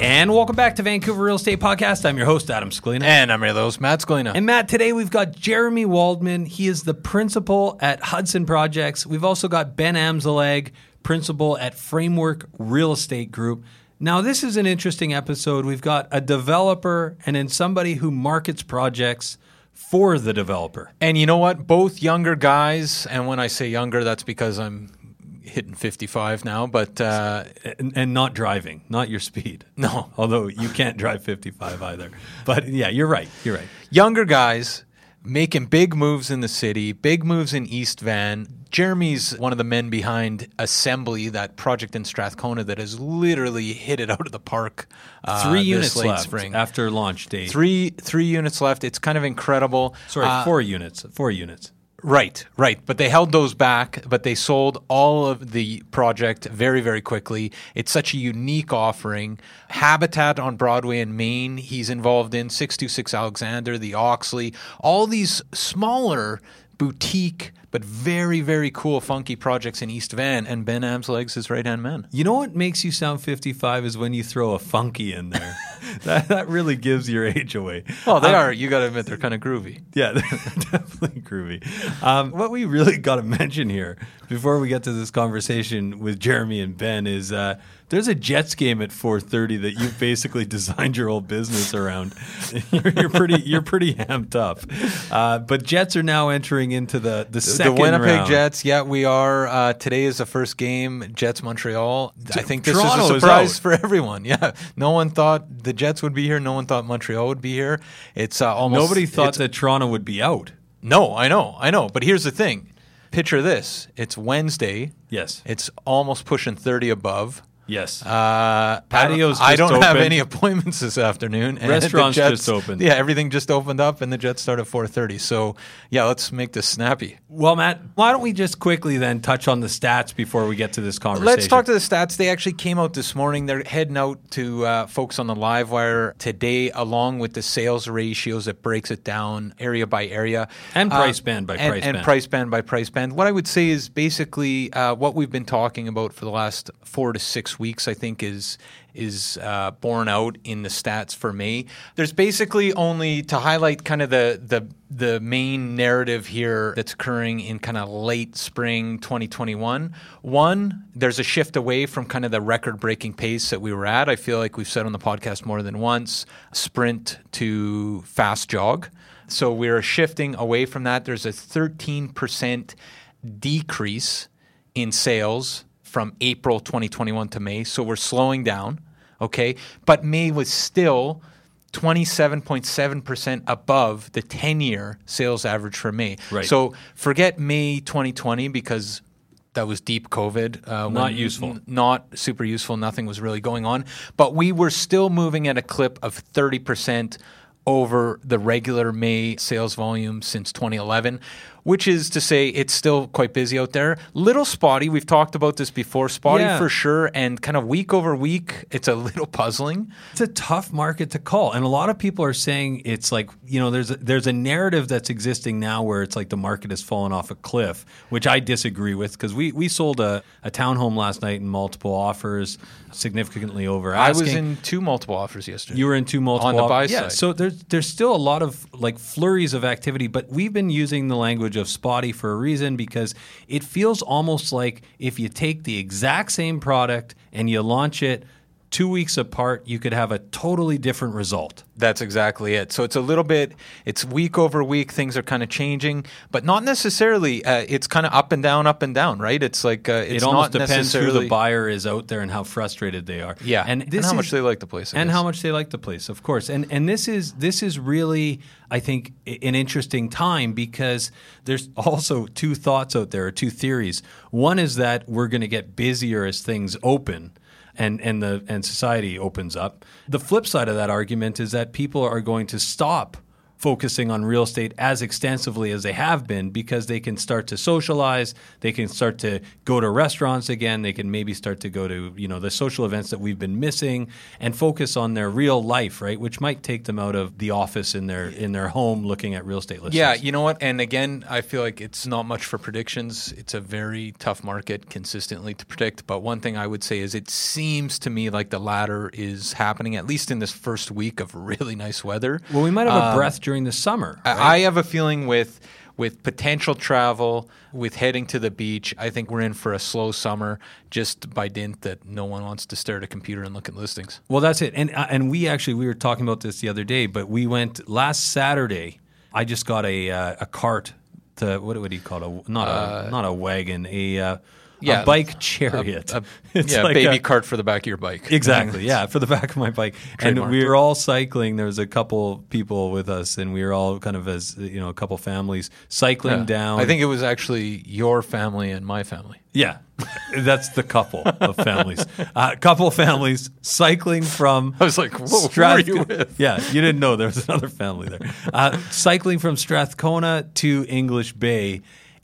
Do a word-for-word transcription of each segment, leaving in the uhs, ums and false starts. And welcome back to Vancouver Real Estate Podcast. I'm your host, Adam Scalina. And I'm your host, Matt Scalina. And Matt, today we've got Jeremy Waldman. He is the principal at Hudson Projects. We've also got Ben Amzaleg, principal at Framework Real Estate Group. Now, this is an interesting episode. We've got a developer and then somebody who markets projects for the developer. And you know what? Both younger guys, and when I say younger, that's because I'm hitting fifty-five now, but uh, and, and not driving, not your speed. No, although you can't drive fifty-five either. But yeah, you're right. You're right. Younger guys making big moves in the city, big moves in East Van. Jeremy's one of the men behind Assembly, that project in Strathcona that has literally hit it out of the park. Uh, three units late left spring. After launch date. Three three units left. It's kind of incredible. Sorry, uh, four units. Four units. Right, right. But they held those back, but they sold all of the project very, very quickly. It's such a unique offering. Habitat on Broadway and Main, he's involved in six twenty-six Alexander, the Oxley, all these smaller boutique but very, very cool, funky projects in East Van, and Ben Amzaleg's his right-hand man. You know what makes you sound fifty-five is when you throw a funky in there. that, that really gives your age away. Well, they um, are. You got to admit, they're kind of groovy. Yeah, they're definitely groovy. Um, what we really got to mention here before we get to this conversation with Jeremy and Ben is uh, there's a Jets game at four thirty that you've basically designed your whole business around. you're, you're pretty you're pretty amped up. Uh, but Jets are now entering into the the second. The Winnipeg round. Jets, yeah, we are. Uh, today is the first game, Jets-Montreal. I think this Toronto is a surprise is for everyone. Yeah, no one thought the Jets would be here. No one thought Montreal would be here. It's uh, almost nobody thought that Toronto would be out. No, I know, I know. But here's the thing. Picture this. It's Wednesday. Yes. It's almost pushing thirty above. Yes. Uh, Patios. I don't, I don't have any appointments this afternoon. And restaurants Jets, just opened. Yeah, everything just opened up, and the Jets start at four thirty. So, yeah, let's make this snappy. Well, Matt, why don't we just quickly then touch on the stats before we get to this conversation? Let's talk to the stats. They actually came out this morning. They're heading out to uh, folks on the Livewire today, along with the sales ratios that breaks it down area by area and uh, price band by and, price band and price band by price band. What I would say is basically uh, what we've been talking about for the last four to six six weeks, I think, is is uh, borne out in the stats for May. There's basically only to highlight kind of the the the main narrative here that's occurring in kind of late spring twenty twenty-one. One, there's a shift away from kind of the record-breaking pace that we were at. I feel like we've said on the podcast more than once, sprint to fast jog. So we're shifting away from that. There's a thirteen percent decrease in sales from April twenty twenty-one to May. So we're slowing down, okay? But May was still twenty-seven point seven percent above the ten-year sales average for May. Right. So forget May twenty twenty because that was deep COVID. Uh, not useful. N- not super useful. Nothing was really going on. But we were still moving at a clip of thirty percent over the regular May sales volume since twenty eleven, which is to say it's still quite busy out there. Little spotty. We've talked about this before. Spotty yeah. for sure. And kind of week over week, it's a little puzzling. It's a tough market to call. And a lot of people are saying it's like, you know, there's a, there's a narrative that's existing now where it's like the market has fallen off a cliff, which I disagree with because we, we sold a, a townhome last night in multiple offers, significantly over asking. I was in two multiple offers yesterday. You were in two multiple offers. On the buy op- side. Yeah, so there's, there's still a lot of like flurries of activity, but we've been using the language of spotty for a reason because it feels almost like if you take the exact same product and you launch it two weeks apart, you could have a totally different result. That's exactly it. So it's a little bit, it's week over week, things are kind of changing, but not necessarily, uh, it's kind of up and down, up and down, right? It's like, uh, it's it almost not depends who the buyer is out there and how frustrated they are. Yeah, and, this and how is, much they like the place. I and guess. how much they like the place, of course. And and this is this is really, I think, an interesting time because there's also two thoughts out there, or two theories. One is that we're going to get busier as things open. And and the and society opens up. The flip side of that argument is that people are going to stop focusing on real estate as extensively as they have been because they can start to socialize, they can start to go to restaurants again, they can maybe start to go to, you know, the social events that we've been missing and focus on their real life, right? Which might take them out of the office in their in their home looking at real estate listings. Yeah, you know what? And again, I feel like it's not much for predictions. It's a very tough market consistently to predict. But one thing I would say is it seems to me like the latter is happening, at least in this first week of really nice weather. Well, we might have a um, breath during the summer. Right? I have a feeling with with potential travel, with heading to the beach, I think we're in for a slow summer just by dint that no one wants to stare at a computer and look at listings. Well, that's it. And and we actually, we were talking about this the other day, but we went last Saturday, I just got a uh, a cart, to, what, what do you call it? A, not, uh, a, not a wagon, a... Uh, Yeah, a bike chariot. A, a, it's yeah, like baby a, cart for the back of your bike. Exactly, yeah, for the back of my bike. Trademark. And we were all cycling. There was a couple people with us, and we were all kind of, as you know, a couple families cycling yeah. down. I think it was actually your family and my family. Yeah, that's the couple of families. Uh, couple families cycling from... I was like, whoa, Strath- who are you with? Yeah, you didn't know there was another family there. Uh, cycling from Strathcona to English Bay.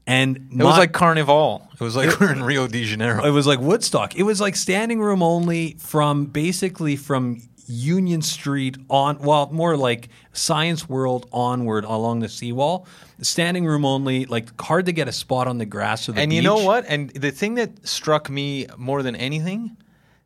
And it my, was like Carnival. It was like it, we're in Rio de Janeiro. It was like Woodstock. It was like standing room only from basically from Union Street on, well, more like Science World onward along the seawall. Standing room only, like hard to get a spot on the grass or the and beach. And you know what? And the thing that struck me more than anything,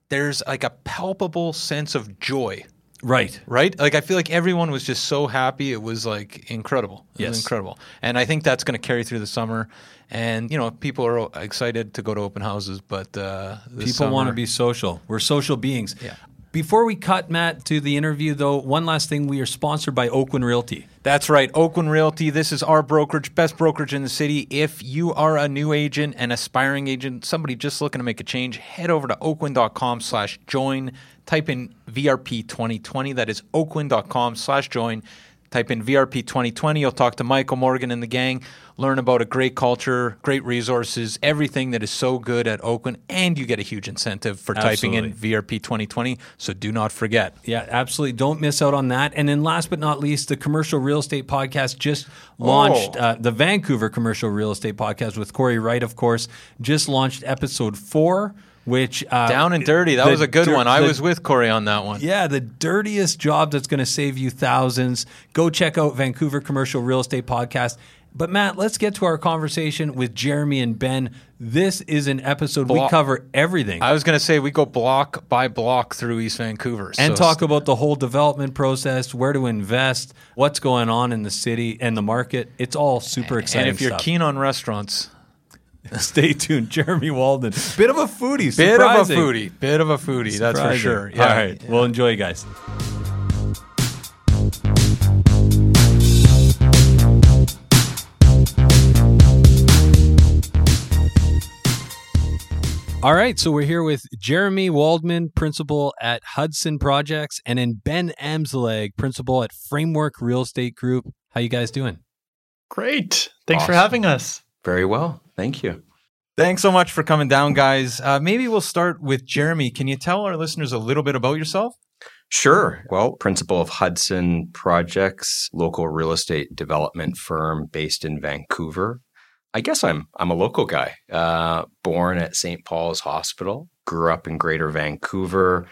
there's like a palpable sense of joy. Right. Right? Like, I feel like everyone was just so happy. It was, like, incredible. It yes. was incredible. And I think that's going to carry through the summer. And, you know, people are excited to go to open houses, but uh, this people summer... want to be social. We're social beings. Yeah. Before we cut, Matt, to the interview, though, one last thing. We are sponsored by Oakland Realty. That's right. Oakland Realty. This is our brokerage, best brokerage in the city. If you are a new agent, an aspiring agent, somebody just looking to make a change, head over to oakland.com slash join. Type in V R P twenty twenty. That is oakland.com slash join. Type in V R P twenty twenty. You'll talk to Michael Morgan and the gang. Learn about a great culture, great resources, everything that is so good at Oakland. And you get a huge incentive for absolutely. typing in V R P twenty twenty. So do not forget. Yeah, absolutely. Don't miss out on that. And then last but not least, the Commercial Real Estate Podcast just launched. Oh. Uh, the Vancouver Commercial Real Estate Podcast with Corey Wright, of course, just launched episode four. which uh, down and dirty. That was a good dir- one. I the, was with Corey on that one. Yeah, the dirtiest job that's going to save you thousands. Go check out Vancouver Commercial Real Estate Podcast. But Matt, let's get to our conversation with Jeremy and Ben. This is an episode block. We cover everything. I was going to say we go block by block through East Vancouver. And so talk about the whole development process, where to invest, what's going on in the city and the market. It's all super exciting. And if you're stuff. keen on restaurants, stay tuned. Jeremy Waldman. Bit of a foodie. Surprising. Bit of a foodie. Bit of a foodie. Surprising. That's for sure. Yeah. All right. Yeah. Well, enjoy, you guys. All right, so we're here with Jeremy Waldman, principal at Hudson Projects, and then Ben Amzaleg, principal at Framework Real Estate Group. How you guys doing? Great. Thanks awesome. for having us. Very well. Thank you. Thanks so much for coming down, guys. Uh, maybe we'll start with Jeremy. Can you tell our listeners a little bit about yourself? Sure. Well, principal of Hudson Projects, local real estate development firm based in Vancouver. I guess I'm I'm a local guy, uh, born at Saint Paul's Hospital, grew up in Greater Vancouver,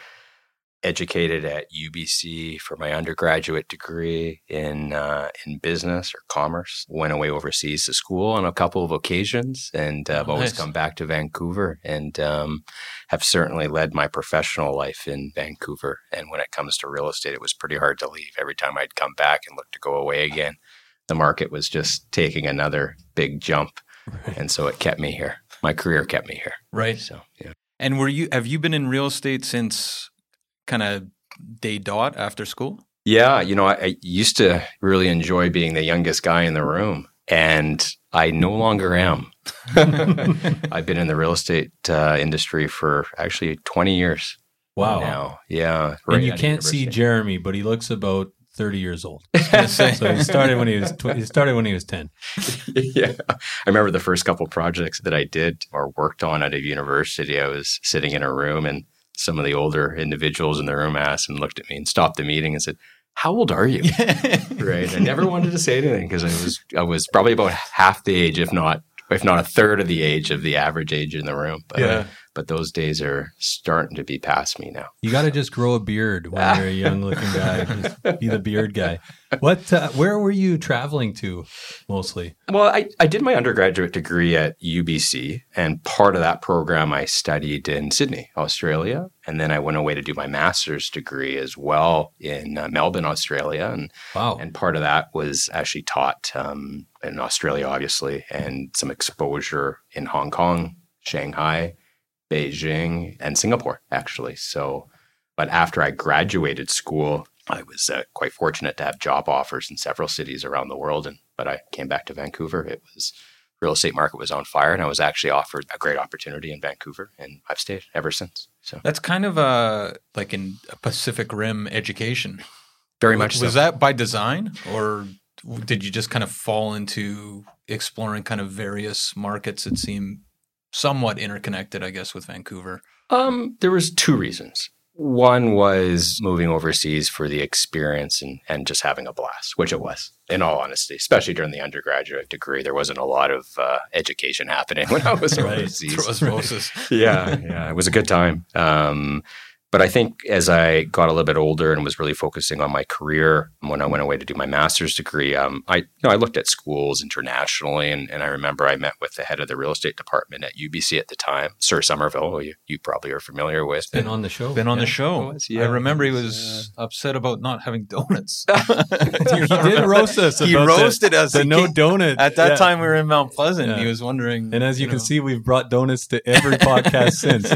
educated at U B C for my undergraduate degree in uh, in business or commerce, went away overseas to school on a couple of occasions, and uh, I've oh, always nice. come back to Vancouver and um, have certainly led my professional life in Vancouver. And when it comes to real estate, it was pretty hard to leave. Every time I'd come back and look to go away again, the market was just taking another big jump. Right. And so it kept me here. My career kept me here. Right. So, yeah. And were you, have you been in real estate since kind of day dot after school? Yeah. You know, I, I used to really enjoy being the youngest guy in the room, and I no longer am. I've been in the real estate uh, industry for actually twenty years. Wow. Now. Yeah. Right, and you can't see Jeremy, but he looks about thirty years old. So he started when he was tw- he started when he was ten. Yeah, I remember the first couple projects that I did or worked on out of university. I was sitting in a room, and some of the older individuals in the room asked and looked at me and stopped the meeting and said, "How old are you?" Yeah. Right. I never wanted to say anything because I was I was probably about half the age, if not if not a third of the age of the average age in the room. But, yeah. But those days are starting to be past me now. You got to just grow a beard when ah. you're a young-looking guy. Just be the beard guy. What? Uh, where were you traveling to mostly? Well, I, I did my undergraduate degree at U B C, and part of that program I studied in Sydney, Australia. And then I went away to do my master's degree as well in uh, Melbourne, Australia. And, wow. and part of that was actually taught um, in Australia, obviously, and some exposure in Hong Kong, Shanghai, Beijing, and Singapore, actually. So, but after I graduated school, I was uh, quite fortunate to have job offers in several cities around the world. And but I came back to Vancouver. It was real estate market was on fire, and I was actually offered a great opportunity in Vancouver, and I've stayed ever since. So that's kind of a like in a Pacific Rim education. Very much. Was so. that by design, or did you just kind of fall into exploring kind of various markets that seem somewhat interconnected, I guess, with Vancouver? Um, there was two reasons. One was moving overseas for the experience and, and just having a blast, which it was, in all honesty, especially during the undergraduate degree. There wasn't a lot of uh, education happening when I was right. overseas. Through osmosis. yeah, yeah, it was a good time. Um, but I think as I got a little bit older and was really focusing on my career, when I went away to do my master's degree, um, I you know I looked at schools internationally, and, and I remember I met with the head of the real estate department at U B C at the time, Tsur Somerville, who you, you probably are familiar with. Been and, on the show. Been on yeah. the show. Was, yeah. I remember he was uh, upset about not having donuts. He did roast us. He roasted us. The no donut. At that yeah. time, we were in Mount Pleasant. Yeah. He was wondering. And as you, you can know. see, we've brought donuts to every podcast since.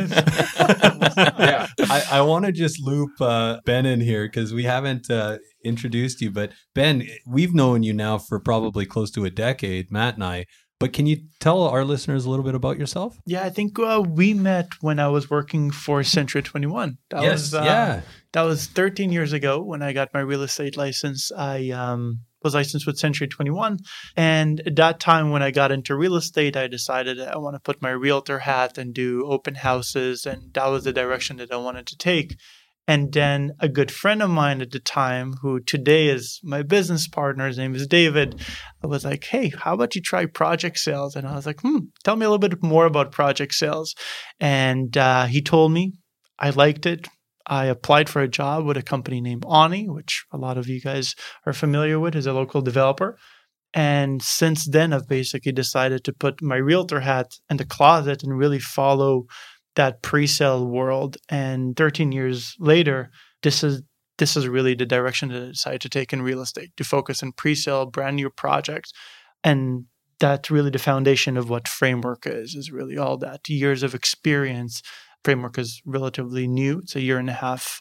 yeah. I, I want to just loop uh, Ben in here because we haven't uh, introduced you. But Ben, we've known you now for probably close to a decade, Matt and I. But can you tell our listeners a little bit about yourself? Yeah, I think uh, we met when I was working for Century twenty-one. That yes, was, uh, yeah. That was thirteen years ago when I got my real estate license. I um, was licensed with Century twenty-one. And at that time when I got into real estate, I decided I want to put my realtor hat and do open houses. And that was the direction that I wanted to take. And then a good friend of mine at the time, who today is my business partner, his name is David, I was like, hey, how about you try project sales? And I was like, hmm, tell me a little bit more about project sales. And uh, he told me, I liked it. I applied for a job with a company named Ani, which a lot of you guys are familiar with, is a local developer. And since then, I've basically decided to put my realtor hat in the closet and really follow that pre-sale world. And thirteen years later, this is this is really the direction that I decided to take in real estate, to focus on pre-sale, brand new projects. And that's really the foundation of what Framework is, is really all that. Years of experience. Framework is relatively new. It's a year and a half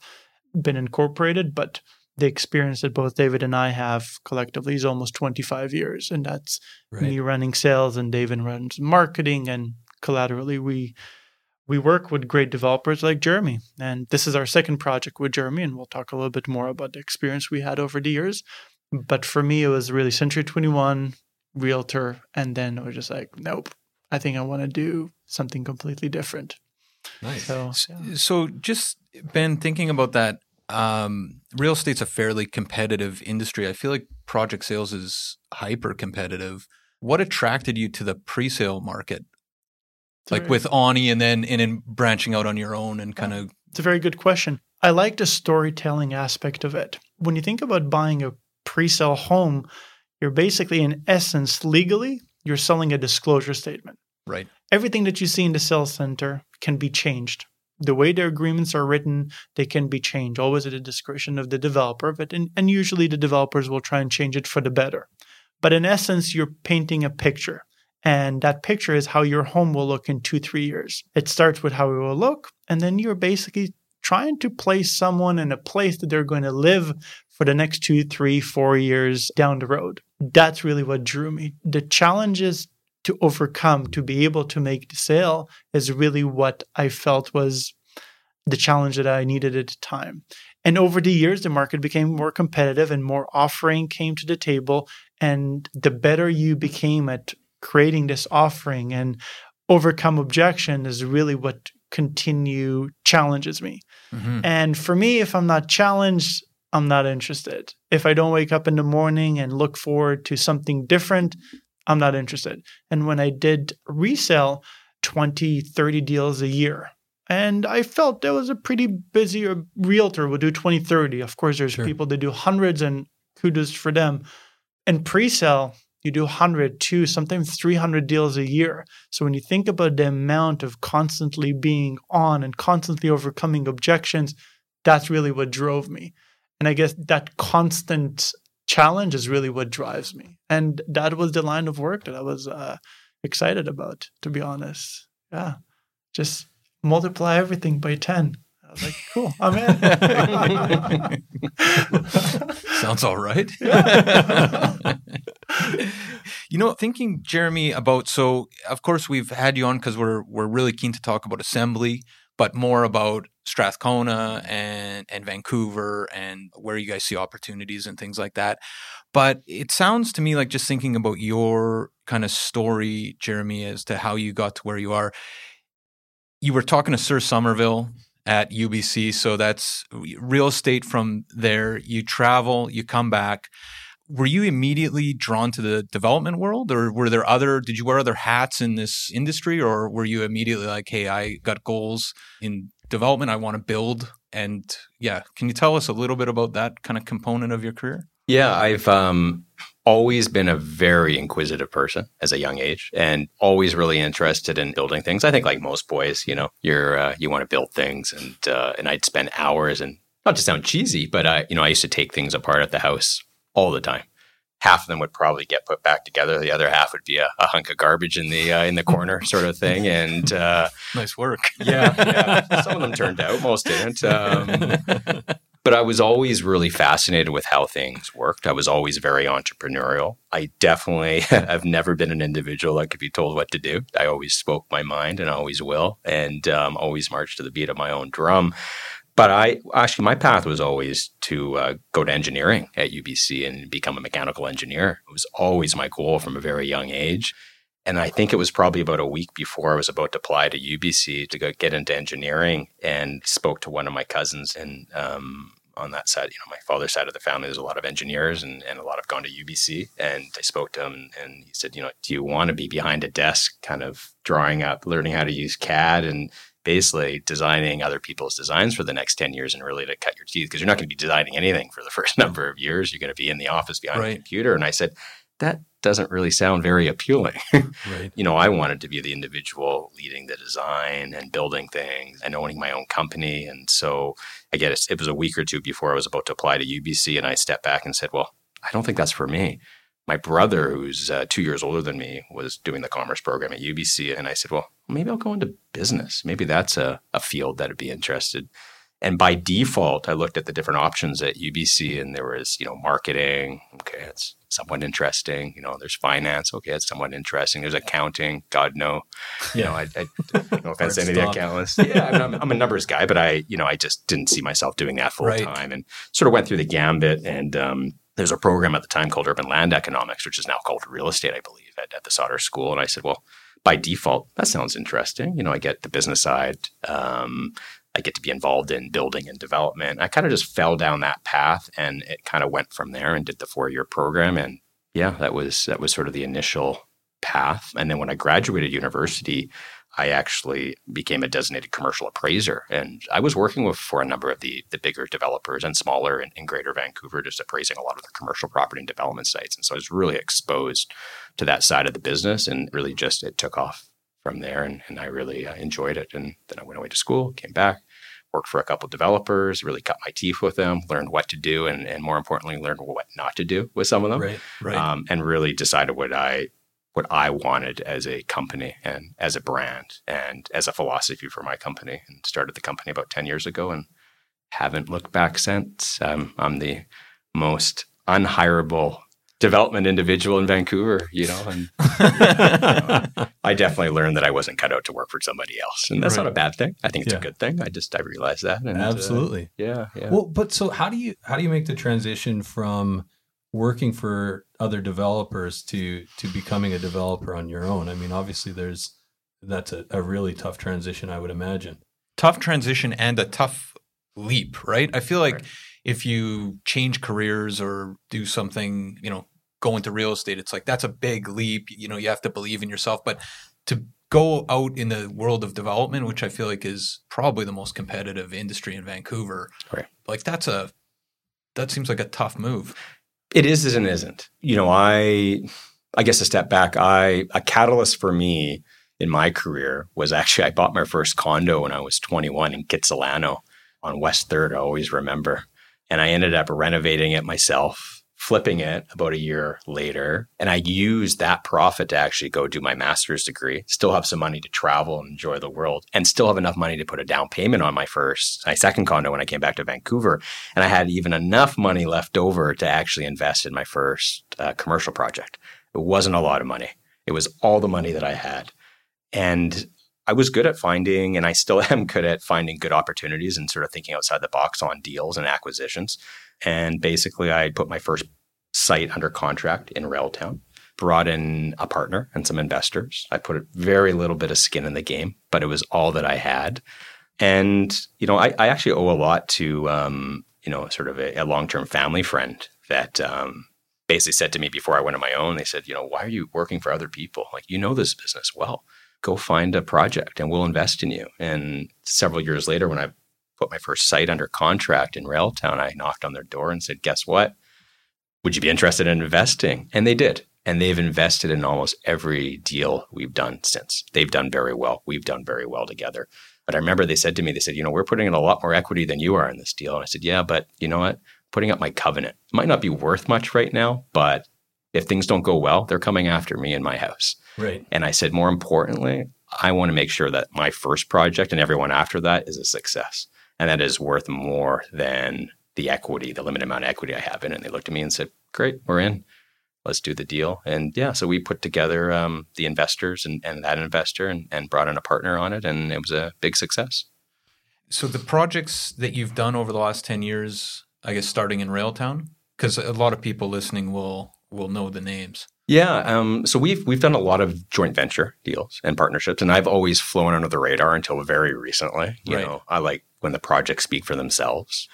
been incorporated, but the experience that both David and I have collectively is almost twenty-five years. And that's right. Me running sales and David runs marketing. And collaterally, we we work with great developers like Jeremy. And this is our second project with Jeremy. And we'll talk a little bit more about the experience we had over the years. But for me, it was really Century twenty-one, realtor. And then it was just like, nope, I think I want to do something completely different. Nice. So, yeah. so just, Ben, thinking about that, um, real estate's a fairly competitive industry. I feel like project sales is hyper-competitive. What attracted you to the pre-sale market? Like very, with Ani and then and then branching out on your own and kind yeah, of... It's a very good question. I like the storytelling aspect of it. When you think about buying a pre-sale home, you're basically, in essence, legally, you're selling a disclosure statement. Right. Everything that you see in the sales center can be changed. The way their agreements are written, they can be changed, always at the discretion of the developer. But in, and usually the developers will try and change it for the better. But in essence, you're painting a picture. And that picture is how your home will look in two, three years. It starts with how it will look. And then you're basically trying to place someone in a place that they're going to live for the next two, three, four years down the road. That's really what drew me. The challenges to overcome, to be able to make the sale is really what I felt was the challenge that I needed at the time. And over the years, the market became more competitive and more offering came to the table. And the better you became at creating this offering and overcome objection is really what continue challenges me. Mm-hmm. And for me, if I'm not challenged, I'm not interested. If I don't wake up in the morning and look forward to something different, I'm not interested. And when I did resell twenty, thirty deals a year, and I felt there was a pretty busy realtor would do twenty, thirty. Of course, there's sure. people that do hundreds and kudos for them. And pre-sale, you do one hundred, two hundred, sometimes three hundred deals a year. So when you think about the amount of constantly being on and constantly overcoming objections, that's really what drove me. And I guess that constant challenge is really what drives me. And that was the line of work that I was uh, excited about, to be honest. Yeah. Just multiply everything by ten. I was like, cool, I'm in. Sounds all right. Yeah. You know, thinking, Jeremy, about, so of course we've had you on because we're we're really keen to talk about Assembly, but more about Strathcona and, and Vancouver and where you guys see opportunities and things like that. But it sounds to me like, just thinking about your kind of story, Jeremy, as to how you got to where you are. You were talking to Tsur Somerville at U B C. So that's real estate from there. You travel, you come back. Were you immediately drawn to the development world, or were there other, did you wear other hats in this industry, or were you immediately like, hey, I got goals in development, I want to build? And yeah, can you tell us a little bit about that kind of component of your career? Yeah, I've um, always been a very inquisitive person as a young age, and always really interested in building things. I think like most boys, you know, you're, uh, you want to build things, and uh, and I'd spend hours, and not to sound cheesy, but I, you know, I used to take things apart at the house all the time. Half of them would probably get put back together. The other half would be a, a hunk of garbage in the uh, in the corner, sort of thing. And uh, nice work. Yeah, yeah. Some of them turned out, most didn't. Um, but I was always really fascinated with how things worked. I was always very entrepreneurial. I definitely I've never been an individual that could be told what to do. I always spoke my mind, and I always will, and um, always marched to the beat of my own drum. But I actually, my path was always to uh, go to engineering at U B C and become a mechanical engineer. It was always my goal from a very young age. And I think it was probably about a week before I was about to apply to U B C to go get into engineering, and spoke to one of my cousins. And um, on that side, you know, my father's side of the family, there's a lot of engineers, and, and a lot have gone to U B C. And I spoke to him, and he said, you know, do you want to be behind a desk kind of drawing up, learning how to use C A D and basically designing other people's designs for the next ten years and really to cut your teeth? Because you're not going to be designing anything for the first number of years. You're going to be in the office behind right. a computer. And I said, that doesn't really sound very appealing. Right. You know, I wanted to be the individual leading the design and building things and owning my own company. And so I guess it was a week or two before I was about to apply to U B C, and I stepped back and said, well, I don't think that's for me. My brother, who's uh, two years older than me, was doing the commerce program at U B C. And I said, well, maybe I'll go into business. Maybe that's a, a field that would be interested. And by default, I looked at the different options at U B C, and there was, you know, marketing. Okay, it's somewhat interesting. You know, there's finance. Okay, it's somewhat interesting. There's accounting. God, no. Yeah. You know, I, I no offense to any of the accountants. Yeah, I'm, I'm, I'm a numbers guy, but I, you know, I just didn't see myself doing that full right. time, and sort of went through the gambit. And um, there's a program at the time called Urban Land Economics, which is now called Real Estate, I believe, at, at the Sauter School. And I said, well, by default, that sounds interesting. You know, I get the business side. Um, I get to be involved in building and development. I kind of just fell down that path, and it kind of went from there, and did the four-year program. And yeah, that was that was sort of the initial path. And then when I graduated university, I actually became a designated commercial appraiser. And I was working with for a number of the the bigger developers and smaller in, in Greater Vancouver, just appraising a lot of the commercial property and development sites. And so I was really exposed to that side of the business, and really just it took off from there. And, and I really uh, enjoyed it. And then I went away to school, came back, worked for a couple of developers, really cut my teeth with them, learned what to do, and, and more importantly, learned what not to do with some of them. Right, right. Um, and really decided what I what I wanted as a company and as a brand and as a philosophy for my company, and started the company about ten years ago and haven't looked back since. Um, I'm the most unhirable development individual in Vancouver, you know, and you know, I definitely learned that I wasn't cut out to work for somebody else, and that's right. not a bad thing. I think it's yeah. a good thing. I just I realized that. And, absolutely, uh, yeah, yeah. Well, but so how do you how do you make the transition from working for other developers to to becoming a developer on your own? I mean, obviously, there's that's a, a really tough transition, I would imagine. Tough transition and a tough leap, right? I feel like. Right. If you change careers or do something, you know, go into real estate, it's like that's a big leap. You know, you have to believe in yourself. But to go out in the world of development, which I feel like is probably the most competitive industry in Vancouver, right. like that's a that seems like a tough move. It is and isn't. You know, I I guess a step back. I a catalyst for me in my career was actually I bought my first condo when I was twenty-one in Kitsilano on West Third. I always remember. And I ended up renovating it myself, flipping it about a year later. And I used that profit to actually go do my master's degree, still have some money to travel and enjoy the world, and still have enough money to put a down payment on my first, my second condo when I came back to Vancouver. And I had even enough money left over to actually invest in my first uh, commercial project. It wasn't a lot of money. It was all the money that I had. And I was good at finding, and I still am good at finding good opportunities and sort of thinking outside the box on deals and acquisitions. And basically, I put my first site under contract in Railtown, brought in a partner and some investors. I put a very little bit of skin in the game, but it was all that I had. And, you know, I, I actually owe a lot to, um, you know, sort of a, a long-term family friend that um, basically said to me before I went on my own, they said, you know, why are you working for other people? Like, you know this business well. Go find a project and we'll invest in you. And several years later, when I put my first site under contract in Railtown, I knocked on their door and said, guess what? Would you be interested in investing? And they did. And they've invested in almost every deal we've done since. They've done very well. We've done very well together. But I remember they said to me, they said, you know, we're putting in a lot more equity than you are in this deal. And I said, yeah, but you know what? Putting up my covenant. It might not be worth much right now, but if things don't go well, they're coming after me in my house. Right. And I said, more importantly, I want to make sure that my first project and everyone after that is a success. And that is worth more than the equity, the limited amount of equity I have in it. And they looked at me and said, great, we're in. Let's do the deal. And yeah, so we put together um, the investors and, and that investor and, and brought in a partner on it. And it was a big success. So the projects that you've done over the last ten years, I guess, starting in Railtown, because a lot of people listening will will know the names. Yeah. Um, so we've we've done a lot of joint venture deals and partnerships, and I've always flown under the radar until very recently. You right. know, I like when the projects speak for themselves.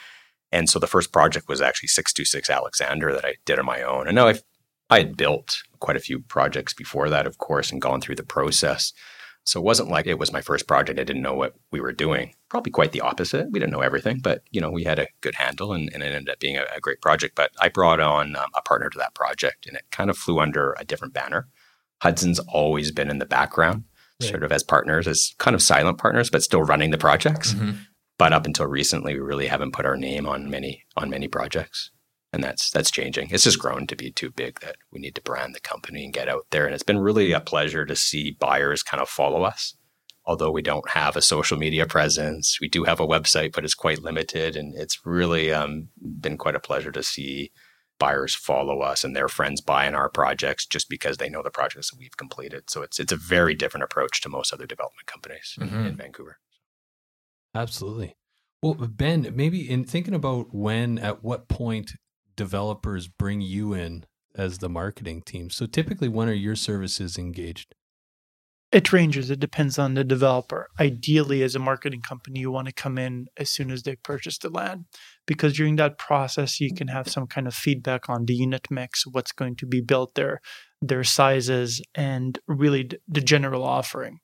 And so the first project was actually six twenty-six Alexander that I did on my own. And now I've, I had built quite a few projects before that, of course, and gone through the process. So it wasn't like it was my first project. I didn't know what we were doing. Probably quite the opposite. We didn't know everything, but you know, we had a good handle, and, and it ended up being a, a great project. But I brought on um, a partner to that project, and it kind of flew under a different banner. Hudson's always been in the background, right. sort of as partners, as kind of silent partners, but still running the projects. Mm-hmm. But up until recently, we really haven't put our name on many on many projects. And that's that's changing. It's just grown to be too big that we need to brand the company and get out there. And it's been really a pleasure to see buyers kind of follow us. Although we don't have a social media presence, we do have a website, but it's quite limited. And it's really um, been quite a pleasure to see buyers follow us and their friends buy in our projects just because they know the projects that we've completed. So it's it's a very different approach to most other development companies mm-hmm. in Vancouver. Absolutely. Well, Ben, maybe in thinking about when, at what point developers bring you in as the marketing team. So typically, when are your services engaged? It ranges. It depends on the developer. Ideally, as a marketing company, you want to come in as soon as they purchase the land, because during that process, you can have some kind of feedback on the unit mix, what's going to be built there, their sizes, and really the general offering.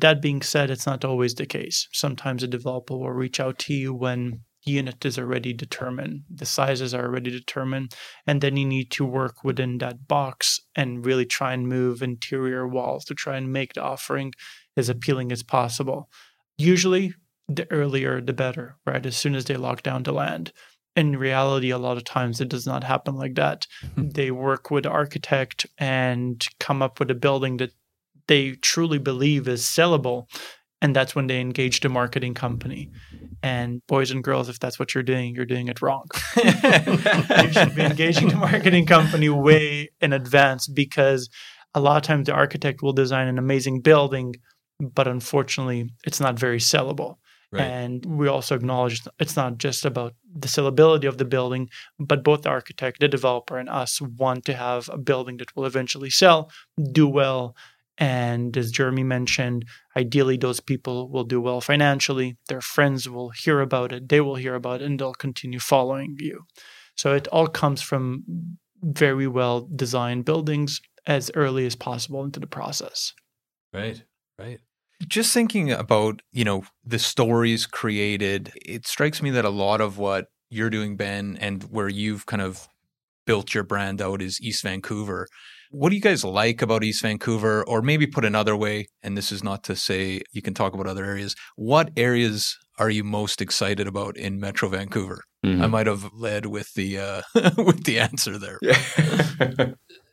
That being said, it's not always the case. Sometimes a developer will reach out to you when the unit is already determined, the sizes are already determined, and then you need to work within that box and really try and move interior walls to try and make the offering as appealing as possible. Usually, the earlier, the better, right? As soon as they lock down the land. In reality, a lot of times it does not happen like that. Mm-hmm. They work with the architect and come up with a building that they truly believe is sellable. And that's when they engage the marketing company. And boys and girls, if that's what you're doing, you're doing it wrong. You should be engaging the marketing company way in advance, because a lot of times the architect will design an amazing building, but unfortunately, it's not very sellable. Right. And we also acknowledge it's not just about the sellability of the building, but both the architect, the developer, and us want to have a building that will eventually sell, do well. And as Jeremy mentioned, ideally, those people will do well financially. Their friends will hear about it. They will hear about it, and they'll continue following you. So it all comes from very well-designed buildings as early as possible into the process. Right, right. Just thinking about, you know, the stories created, it strikes me that a lot of what you're doing, Ben, and where you've kind of built your brand out is East Vancouver. What do you guys like about East Vancouver? Or maybe put another way, and this is not to say you can talk about other areas, what areas are you most excited about in Metro Vancouver? Mm-hmm. I might have led with the uh, with the answer there. Yeah.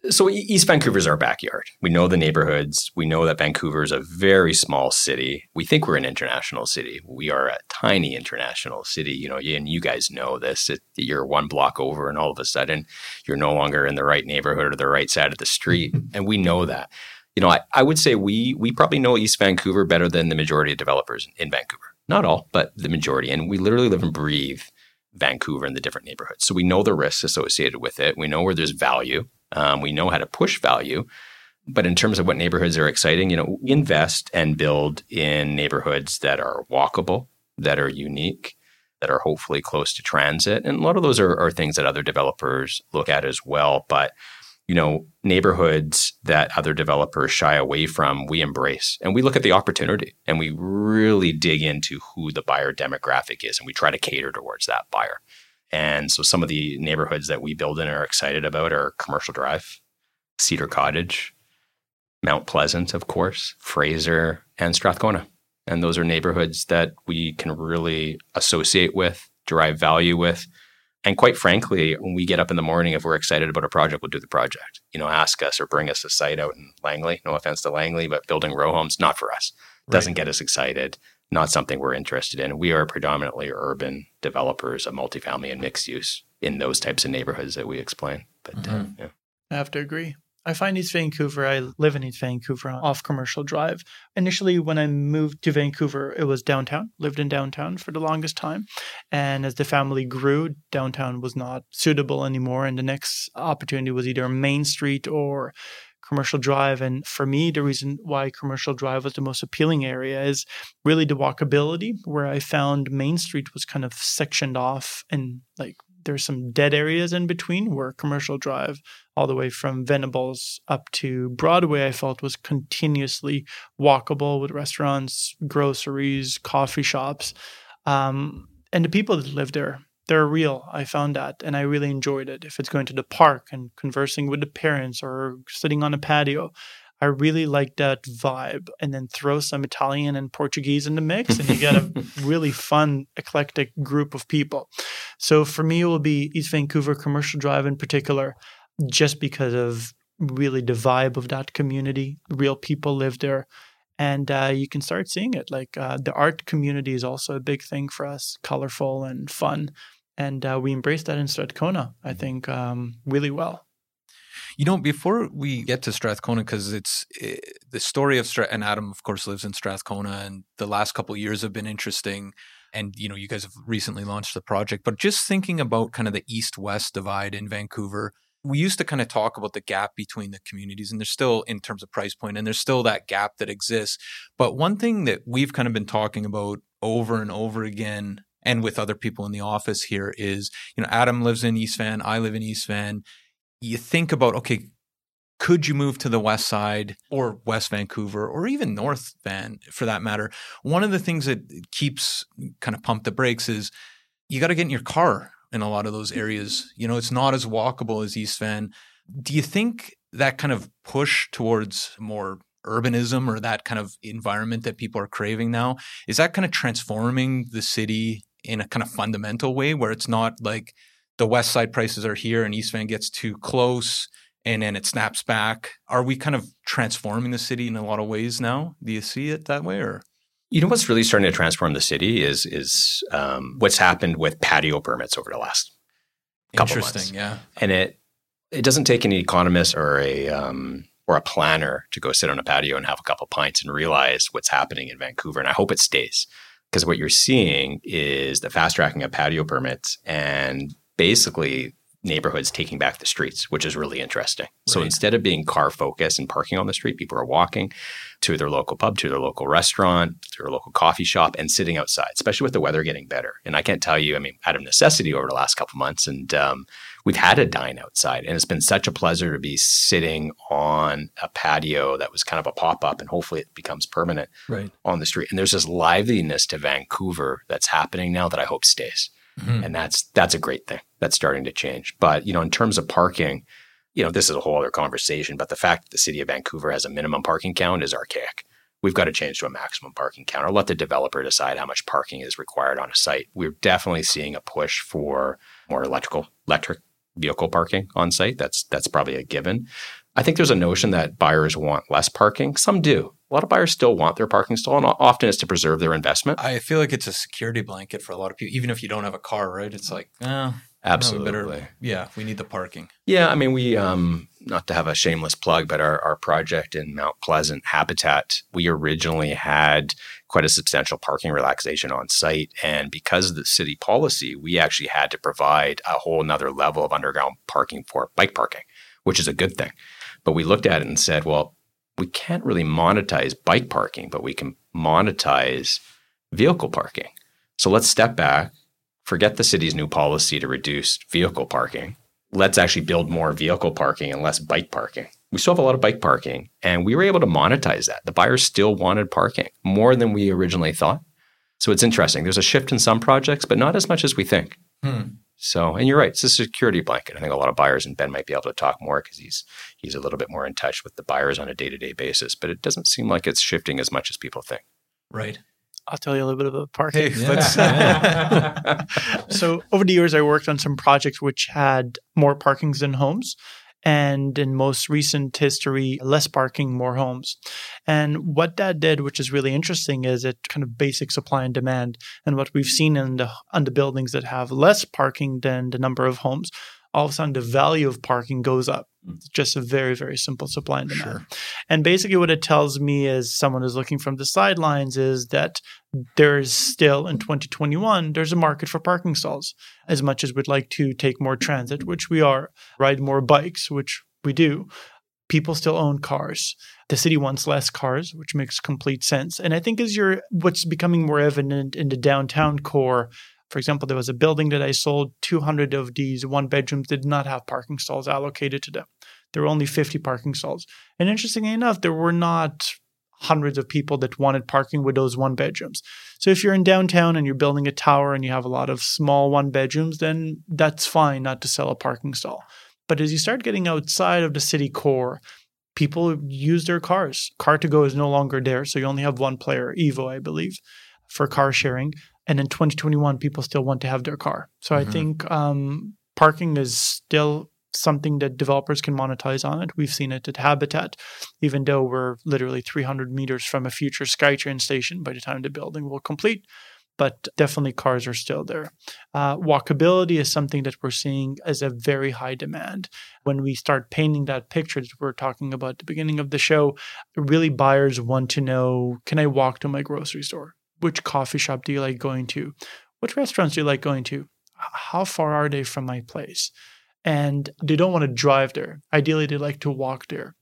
So East Vancouver is our backyard. We know the neighborhoods. We know that Vancouver is a very small city. We think we're an international city. We are a tiny international city. You know, and you guys know this. It, you're one block over, and all of a sudden, you're no longer in the right neighborhood or the right side of the street. And we know that. You know, I, I would say we we probably know East Vancouver better than the majority of developers in Vancouver. Not all, but the majority. And we literally live and breathe Vancouver and the different neighborhoods. So we know the risks associated with it. We know where there's value. Um, we know how to push value, but in terms of what neighborhoods are exciting, you know, invest and build in neighborhoods that are walkable, that are unique, that are hopefully close to transit. And a lot of those are, are things that other developers look at as well. But, you know, neighborhoods that other developers shy away from, we embrace. And we look at the opportunity and we really dig into who the buyer demographic is, and we try to cater towards that buyer. And so some of the neighborhoods that we build in and are excited about are Commercial Drive, Cedar Cottage, Mount Pleasant, of course, Fraser, and Strathcona. And those are neighborhoods that we can really associate with, derive value with. And quite frankly, when we get up in the morning, if we're excited about a project, we'll do the project. You know, ask us or bring us a site out in Langley. No offense to Langley, but building row homes, not for us. Right. Doesn't get us excited. Not something we're interested in. We are predominantly urban developers of multifamily and mixed use in those types of neighborhoods that we explain. But mm-hmm. uh, yeah. I have to agree. I find East Vancouver. I live in East Vancouver off Commercial Drive. Initially, when I moved to Vancouver, it was downtown. Lived in downtown for the longest time. And as the family grew, downtown was not suitable anymore. And the next opportunity was either Main Street or Commercial Drive. And for me, the reason why Commercial Drive was the most appealing area is really the walkability, where I found Main Street was kind of sectioned off and like there's some dead areas in between, where Commercial Drive, all the way from Venables up to Broadway, I felt was continuously walkable with restaurants, groceries, coffee shops. Um, and the people that live there, they're real. I found that. And I really enjoyed it. If it's going to the park and conversing with the parents or sitting on a patio, I really like that vibe. And then throw some Italian and Portuguese in the mix and you get a really fun, eclectic group of people. So for me, it will be East Vancouver Commercial Drive in particular, just because of really the vibe of that community. Real people live there. And uh, you can start seeing it. Like uh, the art community is also a big thing for us, colorful and fun. And uh, we embrace that in Strathcona, I think, um, really well. You know, before we get to Strathcona, because it's it, the story of Strath, and Adam, of course, lives in Strathcona, and the last couple of years have been interesting. And, you know, you guys have recently launched the project. But just thinking about kind of the east-west divide in Vancouver, we used to kind of talk about the gap between the communities, and there's still, in terms of price point, and there's still that gap that exists. But one thing that we've kind of been talking about over and over again, and with other people in the office here, is, you know, Adam lives in East Van, I live in East Van. You think about, okay, could you move to the west side or West Vancouver or even North Van for that matter? One of the things that keeps kind of pump the brakes is you got to get in your car in a lot of those areas. You know, it's not as walkable as East Van. Do you think that kind of push towards more urbanism or that kind of environment that people are craving now, is that kind of transforming the city in a kind of fundamental way where it's not like the west side prices are here and East Van gets too close and then it snaps back? Are we kind of transforming the city in a lot of ways now? Do you see it that way? Or you know what's really starting to transform the city is is um, what's happened with patio permits over the last couple of months. Interesting, yeah. And it it doesn't take an economist or a um, or a planner to go sit on a patio and have a couple pints and realize what's happening in Vancouver. And I hope it stays, because what you're seeing is the fast tracking of patio permits and basically neighborhoods taking back the streets, which is really interesting. Right. So instead of being car focused and parking on the street, people are walking to their local pub, to their local restaurant, to their local coffee shop, and sitting outside, especially with the weather getting better. And I can't tell you, I mean, out of necessity over the last couple of months, and um, we've had to dine outside. And it's been such a pleasure to be sitting on a patio that was kind of a pop-up, and hopefully it becomes permanent right. on the street. And there's this liveliness to Vancouver that's happening now that I hope stays. Mm-hmm. And that's that's a great thing. That's starting to change. But, you know, in terms of parking, you know, this is a whole other conversation, but the fact that the city of Vancouver has a minimum parking count is archaic. We've got to change to a maximum parking count, or let the developer decide how much parking is required on a site. We're definitely seeing a push for more electrical, electric vehicle parking on site. That's that's probably a given. I think there's a notion that buyers want less parking. Some do. A lot of buyers still want their parking stall, and often it's to preserve their investment. I feel like it's a security blanket for a lot of people, even if you don't have a car, right? It's like, eh, absolutely. No, we better, yeah, we need the parking. Yeah, I mean, we, um, not to have a shameless plug, but our, our project in Mount Pleasant, Habitat, we originally had quite a substantial parking relaxation on site. And because of the city policy, we actually had to provide a whole nother level of underground parking for bike parking, which is a good thing. But we looked at it and said, well, we can't really monetize bike parking, but we can monetize vehicle parking. So let's step back, forget the city's new policy to reduce vehicle parking. Let's actually build more vehicle parking and less bike parking. We still have a lot of bike parking, and we were able to monetize that. The buyers still wanted parking more than we originally thought. So it's interesting. There's a shift in some projects, but not as much as we think. Hmm. So, and you're right, it's a security blanket. I think a lot of buyers, and Ben might be able to talk more because he's he's a little bit more in touch with the buyers on a day-to-day basis, but it doesn't seem like it's shifting as much as people think. Right. I'll tell you a little bit about parking. Hey, yeah. So over the years, I worked on some projects which had more parkings than homes. And in most recent history, less parking, more homes. And what that did, which is really interesting, is it kind of basic supply and demand. And what we've seen in the, on the buildings that have less parking than the number of homes, all of a sudden the value of parking goes up. just a very, very simple supply and demand. Sure. And basically what it tells me as someone who's looking from the sidelines is that there's still in twenty twenty-one, there's a market for parking stalls. As much as we'd like to take more transit, which we are, ride more bikes, which we do, people still own cars. The city wants less cars, which makes complete sense. And I think as you're, what's becoming more evident in the downtown core, for example, there was a building that I sold, two hundred of these one bedrooms did not have parking stalls allocated to them. There were only fifty parking stalls. And interestingly enough, there were not hundreds of people that wanted parking with those one bedrooms. So if you're in downtown and you're building a tower and you have a lot of small one bedrooms, then that's fine not to sell a parking stall. But as you start getting outside of the city core, people use their cars. Car to go is no longer there. So you only have one player, Evo, I believe, for car sharing. And in twenty twenty-one, people still want to have their car. So mm-hmm. I think um, parking is still something that developers can monetize on it. We've seen it at Habitat, even though we're literally three hundred meters from a future SkyTrain station by the time the building will complete. But definitely cars are still there. Uh, walkability is something that we're seeing as a very high demand. When we start painting that picture that we were talking about at the beginning of the show, really buyers want to know, can I walk to my grocery store? Which coffee shop do you like going to? What restaurants do you like going to? How far are they from my place? And they don't want to drive there. Ideally, they like to walk there.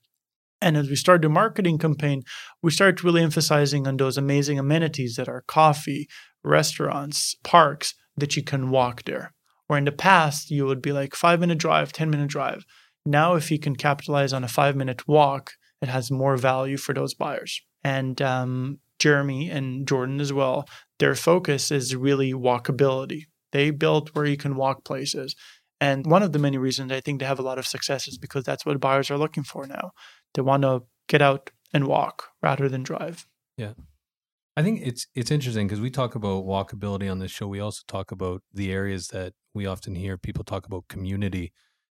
And as we start the marketing campaign, we start really emphasizing on those amazing amenities that are coffee, restaurants, parks, that you can walk there. Where in the past, you would be like five-minute drive, ten-minute drive. Now, if you can capitalize on a five-minute walk, it has more value for those buyers. And um Jeremy and Jordan as well, their focus is really walkability. They built where you can walk places. And one of the many reasons I think they have a lot of success is because that's what buyers are looking for now. They want to get out and walk rather than drive. Yeah. I think it's it's interesting because we talk about walkability on this show. We also talk about the areas that we often hear people talk about community.